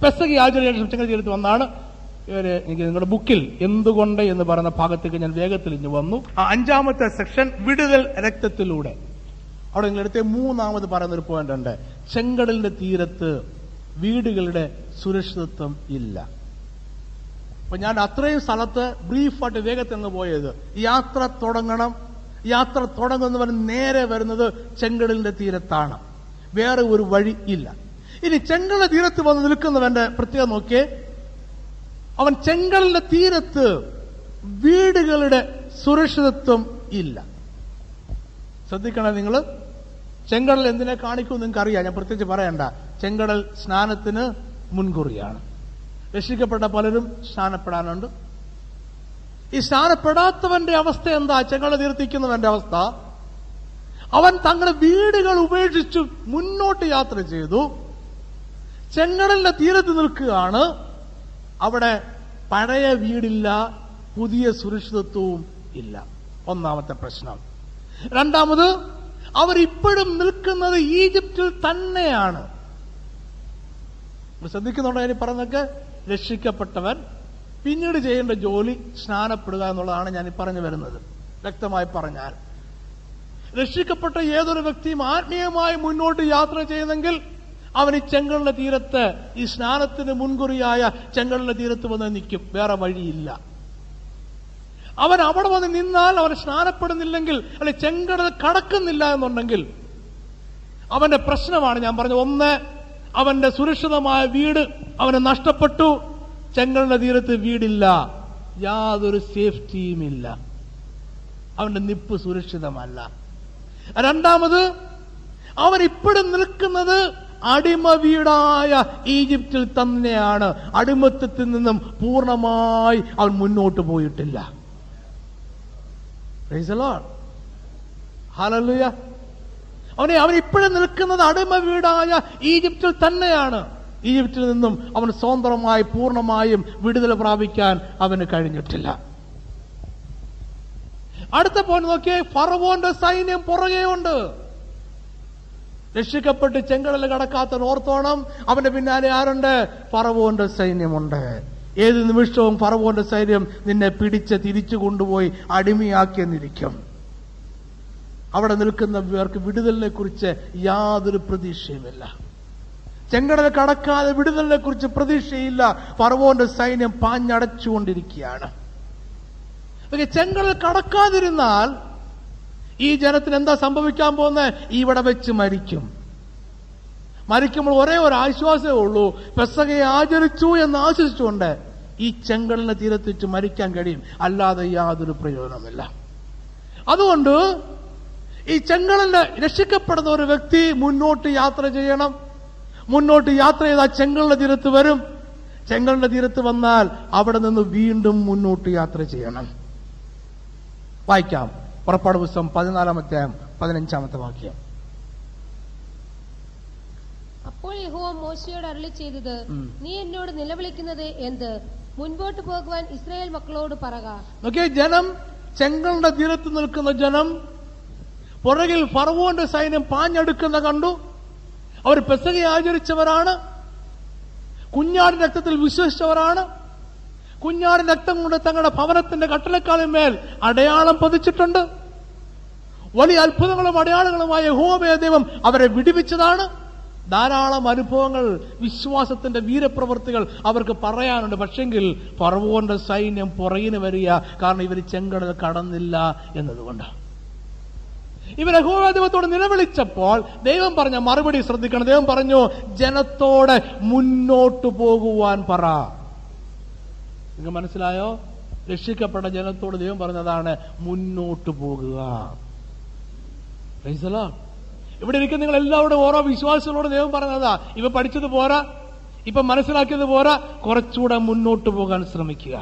പെസഹയെ ആചരിക്കാൻ ചെങ്കടൽ തീരത്ത് വന്നാണ്. ഇവര് നിങ്ങളുടെ ബുക്കിൽ എന്തുകൊണ്ട് എന്ന് പറയുന്ന ഭാഗത്തേക്ക് ഞാൻ വേഗത്തിൽ ഇഞ്ഞു വന്നു. അഞ്ചാമത്തെ സെക്ഷൻ, വിടുതൽ രക്തത്തിലൂടെ. അവിടെ നിങ്ങളെടുത്ത് മൂന്നാമത് പറയുന്നൊരു പോയിന്റ് ഉണ്ട്. ചെങ്കടലിന്റെ തീരത്ത് വീടുകളുടെ സുരക്ഷിതത്വം ഇല്ല. അപ്പൊ ഞാൻ അത്രയും സ്ഥലത്ത് ബ്രീഫായിട്ട് വേഗത്തിൽ പോയത്, യാത്ര തുടങ്ങണം. യാത്ര തുടങ്ങുന്നവർ നേരെ വരുന്നത് ചെങ്കടലിന്റെ തീരത്താണ്. വേറെ ഒരു വഴി ഇല്ല. ഇനി ചെങ്കടലിന്റെ തീരത്ത് വന്ന് നിൽക്കുന്നവന്റെ പ്രത്യേകം നോക്കിയേ. അവൻ ചെങ്കടലിന്റെ തീരത്ത് വീടുകളുടെ സുരക്ഷിതത്വം ഇല്ല. ശ്രദ്ധിക്കണേ, നിങ്ങൾ ചെങ്കടൽ എന്തിനെ കാണിക്കും നിങ്ങൾക്ക് അറിയാം, ഞാൻ പ്രത്യേകിച്ച് പറയണ്ട. ചെങ്കടൽ സ്നാനത്തിന് മുൻകുറിയാണ്. രക്ഷിക്കപ്പെട്ട പലരും സ്നാനപ്പെടാനുണ്ട്. ഈ സ്നാനപ്പെടാത്തവന്റെ അവസ്ഥ എന്താ? ചെങ്കടൽ തീർത്തിക്കുന്നവന്റെ അവസ്ഥ, അവൻ തങ്ങളുടെ വീടുകൾ ഉപേക്ഷിച്ച് മുന്നോട്ട് യാത്ര ചെയ്തു, ചെങ്കടലിന്റെ തീരത്ത് നിൽക്കുകയാണ്. അവിടെ പഴയ വീടില്ല, പുതിയ സുരക്ഷിതത്വവും ഇല്ല. ഒന്നാമത്തെ പ്രശ്നം. രണ്ടാമത്, അവരിപ്പോഴും നിൽക്കുന്നത് ഈജിപ്തിൽ തന്നെയാണ്. ശ്രദ്ധിക്കുന്നുണ്ടോ? ഞാൻ പറഞ്ഞൊക്കെ രക്ഷിക്കപ്പെട്ടവൻ പിന്നീട് ചെയ്യേണ്ട ജോലി സ്നാനപ്പെടുക എന്നുള്ളതാണ് ഞാൻ പറഞ്ഞു വരുന്നത്. വ്യക്തമായി പറഞ്ഞാൽ രക്ഷിക്കപ്പെട്ട ഏതൊരു വ്യക്തിയും ആത്മീയമായി മുന്നോട്ട് യാത്ര ചെയ്യുന്നെങ്കിൽ അവൻ ഈ ചെങ്കടലിന്റെ തീരത്ത്, ഈ സ്നാനത്തിന് മുൻകുറിയായ ചെങ്കടലിന്റെ തീരത്ത് വന്ന് നിൽക്കും. വേറെ വഴിയില്ല. അവൻ അവിടെ വന്ന് നിന്നാൽ, അവൻ സ്നാനപ്പെടുന്നില്ലെങ്കിൽ, അല്ലെ ചെങ്കടൽ കടക്കുന്നില്ല എന്നുണ്ടെങ്കിൽ അവന്റെ പ്രശ്നമാണ് ഞാൻ പറഞ്ഞത്. ഒന്ന്, അവന്റെ സുരക്ഷിതമായ വീട് അവന് നഷ്ടപ്പെട്ടു. ചെങ്കടലിന്റെ തീരത്ത് വീടില്ല, യാതൊരു സേഫ്റ്റിയും ഇല്ല, അവന്റെ നിപ്പ് സുരക്ഷിതമല്ല. രണ്ടാമത്, അവരിപ്പോഴും നിൽക്കുന്നത് അടിമ വീടായ ഈജിപ്തിൽ തന്നെയാണ്. അടിമത്തത്തിൽ നിന്നും പൂർണ്ണമായി അവൻ മുന്നോട്ട് പോയിട്ടില്ല. ഹല്ലേലൂയ. അവനിപ്പോഴും നിൽക്കുന്നത് അടിമ വീടായ ഈജിപ്തിൽ തന്നെയാണ്. ഈജിപ്തിൽ നിന്നും അവൻ സ്വതന്ത്രമായി പൂർണ്ണമായും വിടുതൽ പ്രാപിക്കാൻ അവന് കഴിഞ്ഞിട്ടില്ല. അടുത്ത പോയിന്റ് നോക്കിയേ, ഫറവോന്റെ സൈന്യം പുറകെയുണ്ട്. രക്ഷിക്കപ്പെട്ട് ചെങ്കടൽ കടക്കാത്ത ഓർത്തോണം, അവന്റെ പിന്നാലെ ആരുണ്ട്? ഫറവോന്റെ സൈന്യമുണ്ട്. ഏത് നിമിഷവും ഫറവോന്റെ സൈന്യം നിന്നെ പിടിച്ച് തിരിച്ചു കൊണ്ടുപോയി അടിമയാക്കിയെന്നിരിക്കും. അവിടെ നിൽക്കുന്ന പേർക്ക് വിടുതലിനെ കുറിച്ച് യാതൊരു പ്രതീക്ഷയുമില്ല. ചെങ്കടൽ കടക്കാതെ വിടുതലിനെ കുറിച്ച് പ്രതീക്ഷയില്ല. ഫറവോന്റെ സൈന്യം പാഞ്ഞടച്ചുകൊണ്ടിരിക്കുകയാണ്. പക്ഷെ ചെങ്കടൽ കടക്കാതിരുന്നാൽ ഈ ജനത്തിന് എന്താ സംഭവിക്കാൻ പോകുന്നത്? ഇവിടെ വെച്ച് മരിക്കും. മരിക്കുമ്പോൾ ഒരേ ഒരു ആശ്വാസമേ ഉള്ളൂ, പെസഹയെ ആചരിച്ചു എന്ന് ആശ്വസിച്ചുകൊണ്ട് ഈ ചെങ്കടലിന് തീരത്തിച്ച് മരിക്കാൻ കഴിയും. അല്ലാതെ യാതൊരു പ്രയോജനമില്ല. അതുകൊണ്ട് ഈ ചെങ്കടലിന് രക്ഷിക്കപ്പെടുന്ന ഒരു വ്യക്തി മുന്നോട്ട് യാത്ര ചെയ്യണം. മുന്നോട്ട് യാത്ര ചെയ്താൽ ചെങ്കടലിന് തീരത്ത് വരും. ചെങ്കടലിന് തീരത്ത് വന്നാൽ അവിടെ നിന്ന് വീണ്ടും മുന്നോട്ട് യാത്ര ചെയ്യണം. വായിക്കാം, പുറപ്പാട് പുസ്തകം 14:15. അപ്പോൾ യഹോവ മോശയോട് അരുളിച്ചെയ്തത്, നീ എന്നോട് നിലവിളിക്കുന്നത് എന്ത്? മുൻപോട്ട് പോകുവാൻ ഇസ്രായേൽ മക്കളോട് പറക. നോക്കിയ ജനം, ചെങ്കടലിന്റെ തീരത്ത് നിൽക്കുന്ന ജനം, പുറകിൽ ഫറവോന്റെ സൈന്യം പാഞ്ഞെടുക്കുന്ന കണ്ടു. അവർ പെസഹ ആചരിച്ചവരാണ്, കുഞ്ഞാടിൻ രക്തത്തിൽ വിശ്വസിച്ചവരാണ്. കുഞ്ഞാടിൻ രക്തം കൊണ്ട് തങ്ങളുടെ ഭവനത്തിന്റെ കട്ടളക്കാലിന്മേൽ അടയാളം പതിച്ചിട്ടുണ്ട്. വലിയ അത്ഭുതങ്ങളും അടയാളങ്ങളുമായ യഹോവയായ ദൈവം അവരെ വിടുവിച്ചതാണ്. ധാരാളം അനുഭവങ്ങൾ, വിശ്വാസത്തിന്റെ വീരപ്രവൃത്തികൾ അവർക്ക് പറയാനുണ്ട്. പക്ഷെങ്കിൽ ഫറവോന്റെ സൈന്യം പുറകിന് വരിക, കാരണം ഇവർ ചെങ്കടൽ കടന്നില്ല എന്നതുകൊണ്ട്. ഇവർ യഹോവ ദൈവത്തോട് നിലവിളിച്ചപ്പോൾ ദൈവം പറഞ്ഞ മറുപടി ശ്രദ്ധിക്കണം. ദൈവം പറഞ്ഞു, ജനത്തോടെ മുന്നോട്ട് പോകുവാൻ പറ. നിങ്ങൾ മനസ്സിലായോ? രക്ഷിക്കപ്പെട്ട ജനത്തോട് ദൈവം പറഞ്ഞതാണ് മുന്നോട്ട് പോകുക. ഇവിടെ ഇരിക്കുന്ന നിങ്ങൾ എല്ലാവരും ഓരോ വിശ്വാസികളോട് ദൈവം പറഞ്ഞതാ, ഇവ പഠിച്ചത് പോരാ, ഇപ്പൊ മനസ്സിലാക്കിയത് പോരാ, കുറച്ചുകൂടെ മുന്നോട്ട് പോകാൻ ശ്രമിക്കുക.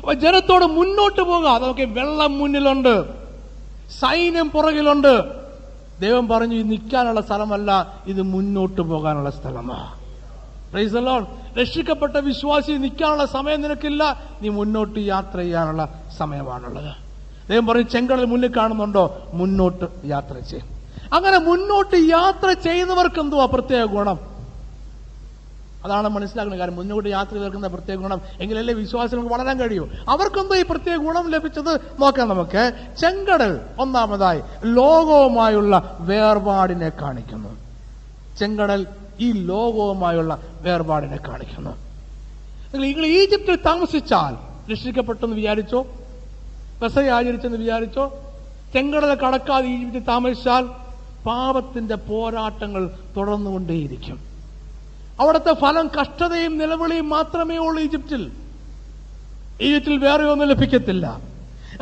അപ്പൊ ജനത്തോട് മുന്നോട്ട് പോകുക. അതൊക്കെ വെള്ളം മുന്നിലുണ്ട്, സൈന്യം പുറകിലുണ്ട്. ദൈവം പറഞ്ഞു, ഇത് നിൽക്കാനുള്ള സ്ഥലമല്ല, ഇത് മുന്നോട്ട് പോകാനുള്ള സ്ഥലമാണ്. രക്ഷിക്കപ്പെട്ട വിശ്വാസി, നിൽക്കാനുള്ള സമയം നിനക്കില്ല, നീ മുന്നോട്ട് യാത്ര ചെയ്യാനുള്ള സമയമാണുള്ളത്. ദൈവം പറയും, ചെങ്കടൽ മുന്നിൽ കാണുന്നുണ്ടോ, മുന്നോട്ട് യാത്ര ചെയ്യും. അങ്ങനെ മുന്നോട്ട് യാത്ര ചെയ്യുന്നവർക്ക് എന്തുവാ പ്രത്യേക ഗുണം? അതാണ് മനസ്സിലാക്കുന്ന കാര്യം. മുന്നോട്ട് യാത്ര ചെയ്തവർക്കെന്താ പ്രത്യേക ഗുണം? എങ്കിലല്ലേ വിശ്വാസികൾക്ക് വളരാൻ കഴിയൂ. അവർക്കെന്തോ ഈ പ്രത്യേക ഗുണം ലഭിച്ചത് നോക്കാം നമുക്ക്. ചെങ്കടൽ ഒന്നാമതായി ലോകവുമായുള്ള വേർപാടിനെ കാണിക്കുന്നു. ചെങ്കടൽ ഈ ലോകവുമായുള്ള വേർപാടിനെ കാണിക്കുന്നു. നിങ്ങൾ ഈജിപ്തിൽ താമസിച്ചാൽ രക്ഷിക്കപ്പെട്ടെന്ന് വിചാരിച്ചോ, പെസഹ ആചരിച്ചെന്ന് വിചാരിച്ചോ, ചെങ്കടൽ കടക്കാതെ ഈജിപ്തിൽ താമസിച്ചാൽ പാപത്തിന്റെ പോരാട്ടങ്ങൾ തുടർന്നുകൊണ്ടേയിരിക്കും. അവിടുത്തെ ഫലം കഷ്ടതയും നിലവിളിയും മാത്രമേ ഉള്ളൂ ഈജിപ്തിൽ. ഈജിപ്തിൽ വേറെ ഒന്നും ലഭിക്കത്തില്ല.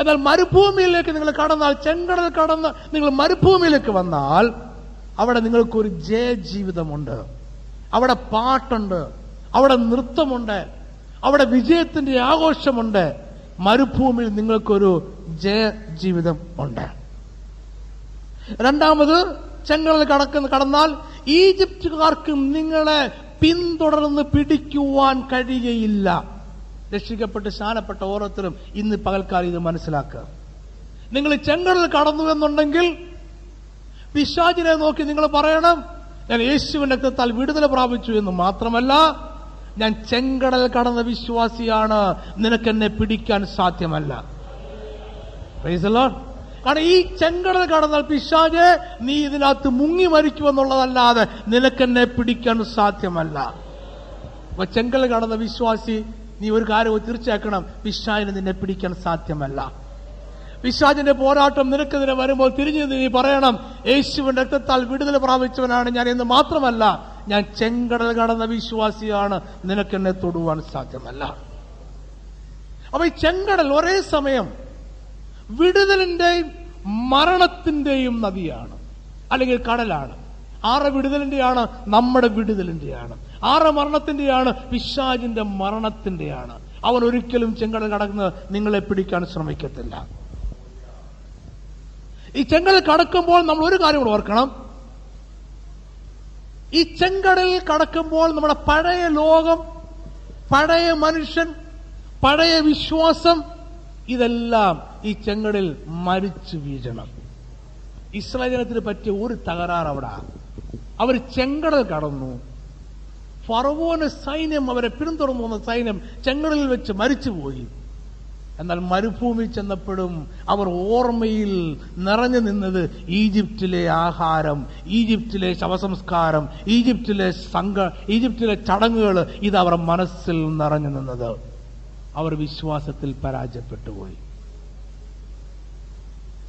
എന്നാൽ മരുഭൂമിയിലേക്ക് നിങ്ങൾ കടന്നാൽ, ചെങ്കടൽ കടന്ന് നിങ്ങൾ മരുഭൂമിയിലേക്ക് വന്നാൽ അവിടെ നിങ്ങൾക്കൊരു ജയജീവിതമുണ്ട്, അവിടെ പാട്ടുണ്ട്, അവിടെ നൃത്തമുണ്ട്, അവിടെ വിജയത്തിന്റെ ആഘോഷമുണ്ട്. മരുഭൂമിയിൽ നിങ്ങൾക്കൊരു ജയജീവിതം ഉണ്ട്. രണ്ടാമത്, ചെങ്കടൽ കടന്നാൽ ഈജിപ്തുകാർക്കും നിങ്ങളെ പിന്തുടർന്ന് പിടിക്കുവാൻ കഴിയുകയില്ല. രക്ഷിക്കപ്പെട്ട് ശാനപ്പെട്ട ഓരോരുത്തരും ഇന്ന് പകൽക്കാലം ഇത് മനസ്സിലാക്കുക. നിങ്ങൾ ചെങ്കടൽ കടന്നു എന്നുണ്ടെങ്കിൽ പിശാചിനെ നോക്കി നിങ്ങൾ പറയണം, ഞാൻ യേശുവിന്റെ രക്തത്താൽ വിടുതല പ്രാപിച്ചു എന്ന് മാത്രമല്ല, ഞാൻ ചെങ്കടൽ കടന്ന വിശ്വാസിയാണ്, നിനക്കെന്നെ പിടിക്കാൻ സാധ്യമല്ല. കാരണം ഈ ചെങ്കടൽ കടന്നാൽ പിശാചെ നീ ഇതിനകത്ത് മുങ്ങി മരിക്കുമെന്നുള്ളതല്ലാതെ നിനക്കെന്നെ പിടിക്കാൻ സാധ്യമല്ല. അപ്പൊ ചെങ്കടൽ കടന്ന വിശ്വാസി നീ ഒരു കാര്യവും തീർച്ചയാക്കണം, പിശാചിനെ നിന്നെ പിടിക്കാൻ സാധ്യമല്ല. പിശാചിന്റെ പോരാട്ടം നിനക്കെതിരെ വരുമ്പോൾ തിരിഞ്ഞു നീ പറയണം, യേശുവിന്റെ രക്തത്താൽ വിടുതൽ പ്രാപിച്ചവനാണ് ഞാൻ എന്ന് മാത്രമല്ല, ഞാൻ ചെങ്കടൽ കടന്ന വിശ്വാസിയാണ്, നിനക്കെന്നെ തൊടുവാൻ സാധ്യമല്ല. അപ്പൊ ഈ ചെങ്കടൽ ഒരേ സമയം വിടുതലിന്റെയും മരണത്തിന്റെയും നദിയാണ്, അല്ലെങ്കിൽ കടലാണ്. ആറ് വിടുതലിന്റെയാണ്, നമ്മുടെ വിടുതലിന്റെയാണ്. ആറ് മരണത്തിന്റെയാണ്, പിശാചിന്റെ മരണത്തിന്റെയാണ്. അവൻ ഒരിക്കലും ചെങ്കടൽ കടന്ന് നിങ്ങളെ പിടിക്കാൻ ശ്രമിക്കത്തില്ല. ഈ ചെങ്കടൽ കടക്കുമ്പോൾ നമ്മൾ ഒരു കാര്യം കൂടെ ഓർക്കണം. ഈ ചെങ്കടൽ കടക്കുമ്പോൾ നമ്മുടെ പഴയ ലോകം, പഴയ മനുഷ്യൻ, പഴയ വിശ്വാസം, ഇതെല്ലാം ഈ ചെങ്കടൽ മരിച്ചു വീഴണം. ഇസ്രായേൽ ജനത്തിന് പറ്റിയ ഒരു തകരാറ് അവിടെ, അവർ ചെങ്കടൽ കടന്നു, ഫറവോന്റെ സൈന്യം അവരെ പിന്തുടർന്നു വന്ന സൈന്യം ചെങ്കടലിൽ വെച്ച് മരിച്ചുപോയി. എന്നാൽ മരുഭൂമി ചെന്നപ്പോഴും അവർ ഓർമ്മയിൽ നിറഞ്ഞു നിന്നത് ഈജിപ്തിലെ ആഹാരം, ഈജിപ്തിലെ ശവസംസ്കാരം, ഈജിപ്തിലെ ചടങ്ങുകൾ, ഇത് അവർ മനസ്സിൽ നിറഞ്ഞു നിന്നത്. അവർ വിശ്വാസത്തിൽ പരാജയപ്പെട്ടുപോയി.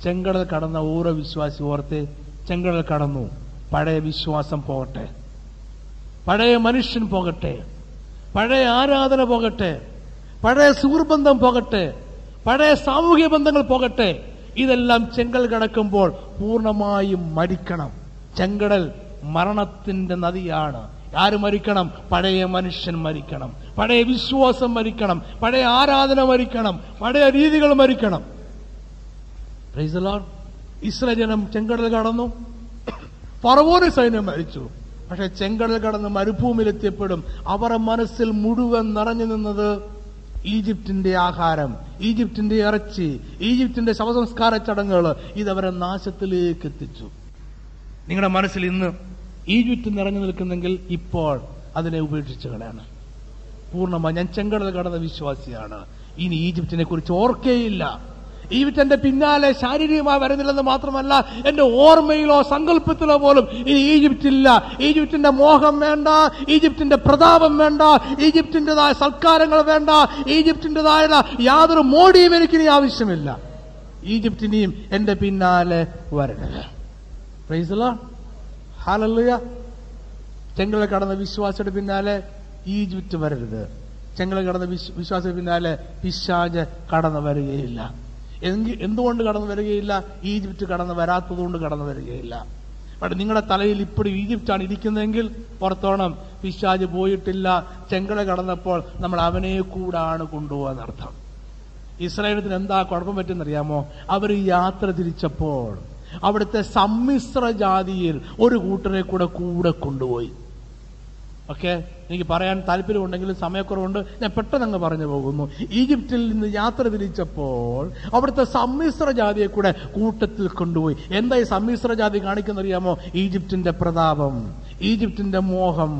ചെങ്കടൽ കടന്ന ഓരോ വിശ്വാസി ഓർത്ത്, ചെങ്കടൽ കടന്നു, പഴയ വിശ്വാസം പോകട്ടെ, പഴയ മനുഷ്യൻ പോകട്ടെ, പഴയ ആരാധന പോകട്ടെ, പഴയ സുഹൃബന്ധം പോകട്ടെ, പഴയ സാമൂഹിക ബന്ധങ്ങൾ പോകട്ടെ, ഇതെല്ലാം ചെങ്കടൽ കടക്കുമ്പോൾ പൂർണ്ണമായും മരിക്കണം. ചെങ്കടൽ മരണത്തിന്റെ നദിയാണ്. ആര് മരിക്കണം? പഴയ മനുഷ്യൻ മരിക്കണം, പഴയ വിശ്വാസം മരിക്കണം, പഴയ ആരാധന മരിക്കണം, പഴയ രീതികൾ മരിക്കണം. ഇസ്രായേൽ ജനം ചെങ്കടൽ കടന്നു, ഫറവോന്റെ സൈന്യം മരിച്ചു. പക്ഷെ ചെങ്കടൽ കടന്ന് മരുഭൂമിയിലെത്തിയപ്പോഴും അവരുടെ മനസ്സിൽ മുഴുവൻ നിറഞ്ഞു നിന്നത് ഈജിപ്തിന്റെ ആഹാരം, ഈജിപ്തിന്റെ ഇറച്ചി, ഈജിപ്തിന്റെ ശവസംസ്കാര ചടങ്ങുകൾ. ഇതവരെ നാശത്തിലേക്ക് എത്തിച്ചു. നിങ്ങളുടെ മനസ്സിൽ ഇന്ന് ഈജിപ്ത് നിറഞ്ഞു നിൽക്കുന്നെങ്കിൽ ഇപ്പോൾ അതിനെ ഉപേക്ഷിച്ച് കളയണം. പൂർണ്ണമായി ഞാൻ ചെങ്കടൽ കടന്ന വിശ്വാസിയാണ്, ഇനി ഈജിപ്തിനെ കുറിച്ച് ഓർക്കേയില്ല. ഈജിപ്ത് എന്റെ പിന്നാലെ ശാരീരികമായി വരുന്നില്ലെന്ന് മാത്രമല്ല, എന്റെ ഓർമ്മയിലോ സങ്കല്പത്തിലോ പോലും ഇനി ഈജിപ്തില്ല. ഈജിപ്തിന്റെ മോഹം വേണ്ട, ഈജിപ്തിന്റെ പ്രതാപം വേണ്ട, ഈജിപ്തിൻ്റെതായ സൽക്കാരങ്ങൾ വേണ്ട, ഈജിപ്തിൻ്റെതായ യാതൊരു മോടിയും എനിക്കിനി ആവശ്യമില്ല. ഈജിപ്തിനെയും എന്റെ പിന്നാലെ വരണില്ല. ചെങ്കടൽ കടന്ന വിശ്വാസിയുടെ പിന്നാലെ ഈജിപ്ത് വരരുത്. ചെങ്കടൽ കടന്ന വിശ്വാസിയുടെ പിന്നാലെ പിശാച് കടന്നു വരികയില്ല. എന്തുകൊണ്ട് കടന്നു വരികയില്ല? ഈജിപ്ത് കടന്നു വരാത്തതുകൊണ്ട് കടന്നു വരികയില്ല. പക്ഷെ നിങ്ങളുടെ തലയിൽ ഇപ്പോഴും ഈജിപ്താണ് ഇരിക്കുന്നതെങ്കിൽ പുറത്തോണം, പിശാച് പോയിട്ടില്ല. ചെങ്കടൽ കടന്നപ്പോൾ നമ്മൾ അവനെ കൂടാണ് കൊണ്ടുപോകുന്നർത്ഥം. ഇസ്രായേലിന് എന്താ കുഴപ്പം പറ്റുന്നറിയാമോ? അവർ യാത്ര തിരിച്ചപ്പോൾ അവിടുത്തെ സമ്മിശ്ര ജാതിയിൽ ഒരു കൂട്ടരെ കൂടെ കൊണ്ടുപോയി. ഓക്കെ, എനിക്ക് പറയാൻ താല്പര്യമുണ്ടെങ്കിലും സമയക്കുറവുണ്ട്, ഞാൻ പെട്ടെന്നങ്ങ് പറഞ്ഞു പോകുന്നു. ഈജിപ്തിൽ നിന്ന് യാത്ര തിരിച്ചപ്പോൾ അവിടുത്തെ സമ്മിശ്ര ജാതിയെ കൂടെ കൂട്ടത്തിൽ കൊണ്ടുപോയി. എന്താ ഈ സമ്മിശ്ര ജാതി കാണിക്കുന്നറിയാമോ? ഈജിപ്തിന്റെ പ്രതാപം, ഈജിപ്തിന്റെ മോഹം,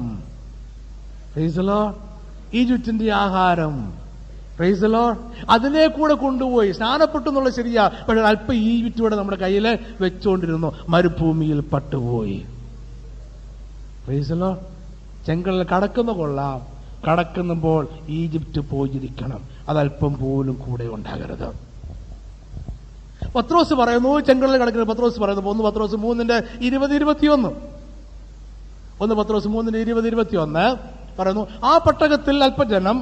ഈജിപ്തിന്റെ ആഹാരം, അതിനെ കൂടെ കൊണ്ടുപോയി. സ്നാനപ്പെട്ടു എന്നുള്ള ശരിയാ, പക്ഷെ അല്പം ഈജിപ്ത് കൂടെ നമ്മുടെ കയ്യിൽ വെച്ചുകൊണ്ടിരുന്നു, മരുഭൂമിയിൽ പട്ടുപോയി. ചെങ്കടൽ കടക്കുന്ന കൊള്ളാം, കടക്കുമ്പോൾ ഈജിപ്ത് പോയിരിക്കണം, അതല്പം പോലും കൂടെ ഉണ്ടാകരുത്. പത്രോസ് പറയുന്നു, ചെങ്കടൽ കടക്കുന്നത് പത്രോസ് പറയുന്നു 1 പത്രോസ് 3:20-21 1 പത്രോസ് 3:20-21 പറയുന്നു, ആ പട്ടകത്തിൽ അല്പജനം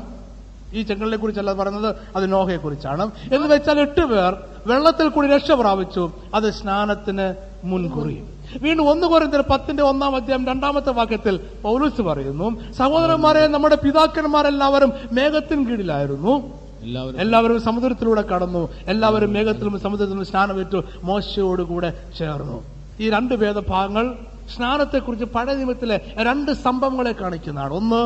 ഈ ചെങ്കലിനെ കുറിച്ചല്ല പറയുന്നത്, അത് നോഹയെ കുറിച്ചാണ്. എന്ന് വെച്ചാൽ 8 പേർ വെള്ളത്തിൽ കൂടി രക്ഷ പ്രാപിച്ചു, അത് സ്നാനത്തിന് മുൻകുറി. വീണ്ടും 1 കൊരിന്ത്യർ 10:1 പൗലോസ് പറയുന്നു, സഹോദരന്മാരെ, നമ്മുടെ പിതാക്കന്മാരെല്ലാവരും മേഘത്തിന് കീഴിലായിരുന്നു, എല്ലാവരും സമുദ്രത്തിലൂടെ കടന്നു, എല്ലാവരും മേഘത്തിലും സമുദ്രത്തിലും സ്നാനമേറ്റു, മോശയോടുകൂടെ ചേർന്നു. ഈ 2 വേദഭാഗങ്ങൾ സ്നാനത്തെക്കുറിച്ച് പഴയ നിയമത്തിലെ 2 സംഭവങ്ങളെ കാണിക്കുന്നതാണ്. ഒന്ന്,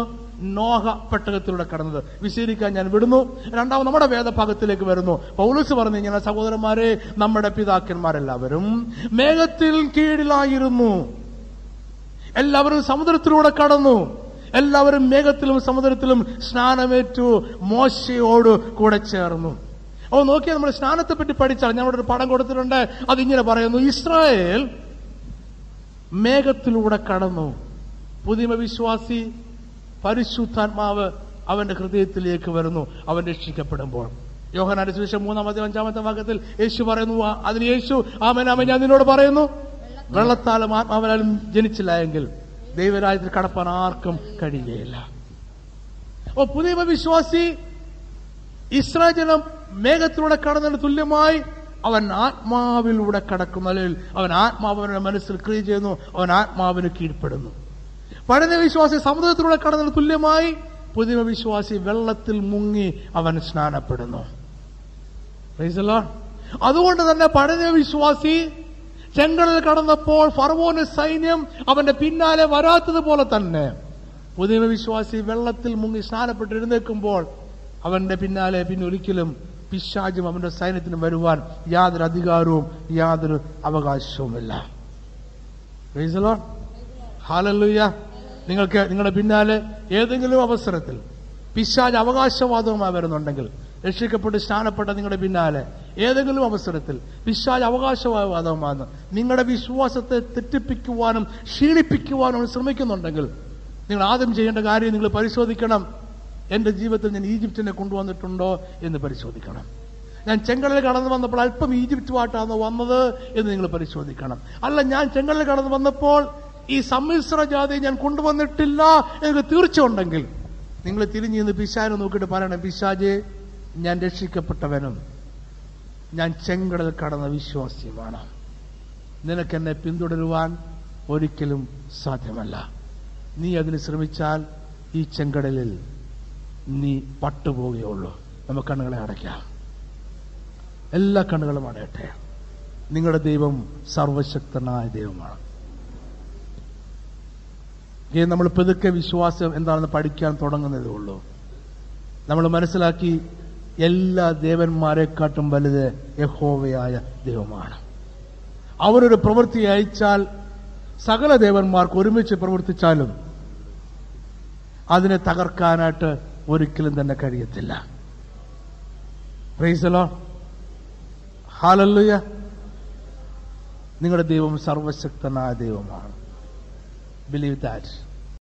നോഹ പെട്ടകത്തിലൂടെ കടന്നത്. വിശദീകരിക്കാൻ ഞാൻ വിടുന്നു. 2, നമ്മുടെ വേദഭാഗത്തിലേക്ക് വരുന്നു. പൗലോസ് പറഞ്ഞു, ഇങ്ങനെ സഹോദരന്മാരെ, നമ്മുടെ പിതാക്കന്മാരെല്ലാവരും മേഘത്തിൽ കീഴിലായിരുന്നു, എല്ലാവരും സമുദ്രത്തിലൂടെ കടന്നു, എല്ലാവരും മേഘത്തിലും സമുദ്രത്തിലും സ്നാനമേറ്റു, മോശയോട് കൂടെ ചേർന്നു. അപ്പോൾ നോക്കിയാൽ നമ്മൾ സ്നാനത്തെപ്പറ്റി പഠിച്ചാൽ, ഞാൻ ഇവിടെ ഒരു പടം കൊടുത്തിട്ടുണ്ട്, അതിങ്ങനെ പറയുന്നു, ഇസ്രായേൽ മേഘത്തിലൂടെ കടന്നു, പുതിയ വിശ്വാസി പരിശുദ്ധാത്മാവ് അവന്റെ ഹൃദയത്തിലേക്ക് വരുന്നു അവൻ രക്ഷിക്കപ്പെടുമ്പോൾ. യോഹന്നാന്റെ സുവിശേഷം 3:5 യേശു പറയുന്നു, അതിന് യേശു, ആമേൻ ഞാൻ നിന്നോട് പറയുന്നു, വെള്ളത്താലും ആത്മാവിനാലും ജനിച്ചില്ല എങ്കിൽ ദൈവരാജ്യത്തിൽ കടപ്പാൻ ആർക്കും കഴിയുകയില്ല. അപ്പോൾ പുതിയ വിശ്വാസി ഇസ്രായേൽ ജനം മേഘത്തിലൂടെ കടന്നതിന് തുല്യമായി അവൻ ആത്മാവിലൂടെ കടക്കും. അല്ലെങ്കിൽ അവൻ ആത്മാവിന്റെ മനസ്സിൽ ക്രിയ ചെയ്യുന്നു, അവൻ ആത്മാവിന് കീഴ്പ്പെടുന്നു. പഴയ വിശ്വാസി സമുദ്രത്തിലൂടെ കടന്നതിന് തുല്യമായി പുതിയ വിശ്വാസി വെള്ളത്തിൽ മുങ്ങി അവൻ സ്നാനപ്പെടുന്നു. അതുകൊണ്ട് തന്നെ പഴയ വിശ്വാസി ചെങ്കടലിൽ കടന്നപ്പോൾ ഫറവോന്റെ സൈന്യം അവന്റെ പിന്നാലെ വരാത്തതുപോലെ തന്നെ പുതിയ വിശ്വാസി വെള്ളത്തിൽ മുങ്ങി സ്നാനപ്പെട്ടിരുന്നേക്കുമ്പോൾ അവന്റെ പിന്നാലെ പിന്നൊരിക്കലും പിശാചും അവന്റെ സൈന്യത്തിനും വരുവാൻ യാതൊരു അധികാരവും യാതൊരു അവകാശവുമില്ല. ഹല്ലേലൂയ. നിങ്ങൾക്ക് നിങ്ങളുടെ പിന്നാലെ ഏതെങ്കിലും അവസരത്തിൽ പിശാച് അവകാശവാദവുമായി വരുന്നുണ്ടെങ്കിൽ, രക്ഷിക്കപ്പെട്ട് സ്നാനപ്പെട്ട നിങ്ങളുടെ പിന്നാലെ ഏതെങ്കിലും അവസരത്തിൽ പിശാച് അവകാശവാദവുമാണ് നിങ്ങളുടെ വിശ്വാസത്തെ തെറ്റിപ്പിക്കുവാനും ക്ഷീണിപ്പിക്കുവാനും ശ്രമിക്കുന്നുണ്ടെങ്കിൽ, നിങ്ങൾ ആദ്യം ചെയ്യേണ്ട കാര്യം നിങ്ങൾ പരിശോധിക്കണം, എൻ്റെ ജീവിതത്തിൽ ഞാൻ ഈജിപ്തിനെ കൊണ്ടുവന്നിട്ടുണ്ടോ എന്ന് പരിശോധിക്കണം. ഞാൻ ചെങ്കടലിൽ കടന്നു വന്നപ്പോൾ അല്പം ഈജിപ്തുമായിട്ടാണ് വന്നത് എന്ന് നിങ്ങൾ പരിശോധിക്കണം. അല്ല, ഞാൻ ചെങ്കടലിൽ കടന്നു വന്നപ്പോൾ ഈ സമ്മിശ്ര ജാതി ഞാൻ കൊണ്ടുവന്നിട്ടില്ല എനിക്ക് തീർച്ചയുണ്ടെങ്കിൽ, നിങ്ങൾ തിരിഞ്ഞ് നിന്ന് പിശാചിനെ നോക്കിയിട്ട് പറയണം, പിശാചേ, ഞാൻ രക്ഷിക്കപ്പെട്ടവനും ഞാൻ ചെങ്കടൽ കടന്ന വിശ്വാസിയുമാണ്, നിനക്കെന്നെ പിന്തുടരുവാൻ ഒരിക്കലും സാധ്യമല്ല. നീ അതിന് ശ്രമിച്ചാൽ ഈ ചെങ്കടലിൽ നീ പട്ടുപോവുകയുള്ളൂ. നമുക്ക് കണ്ണുകളെ അടയ്ക്കാം. എല്ലാ കണ്ണുകളും അടയട്ടെ. നിങ്ങളുടെ ദൈവം സർവശക്തനായ ദൈവമാണ്. നമ്മൾ പെതുക്കെ വിശ്വാസം എന്താണെന്ന് പഠിക്കാൻ തുടങ്ങുന്നതേ ഉള്ളൂ. നമ്മൾ മനസ്സിലാക്കി എല്ലാ ദേവന്മാരെക്കാട്ടും വലുത് യഹോവയായ ദൈവമാണ്. അവരൊരു പ്രവൃത്തി അയച്ചാൽ സകല ദേവന്മാർക്ക് ഒരുമിച്ച് പ്രവർത്തിച്ചാലും അതിനെ തകർക്കാനായിട്ട് ഒരിക്കലും തന്നെ കഴിയത്തില്ല. Praise the Lord. ഹല്ലേലൂയ. നിങ്ങളുടെ ദൈവം സർവശക്തനായ ദൈവമാണ്. Believe that.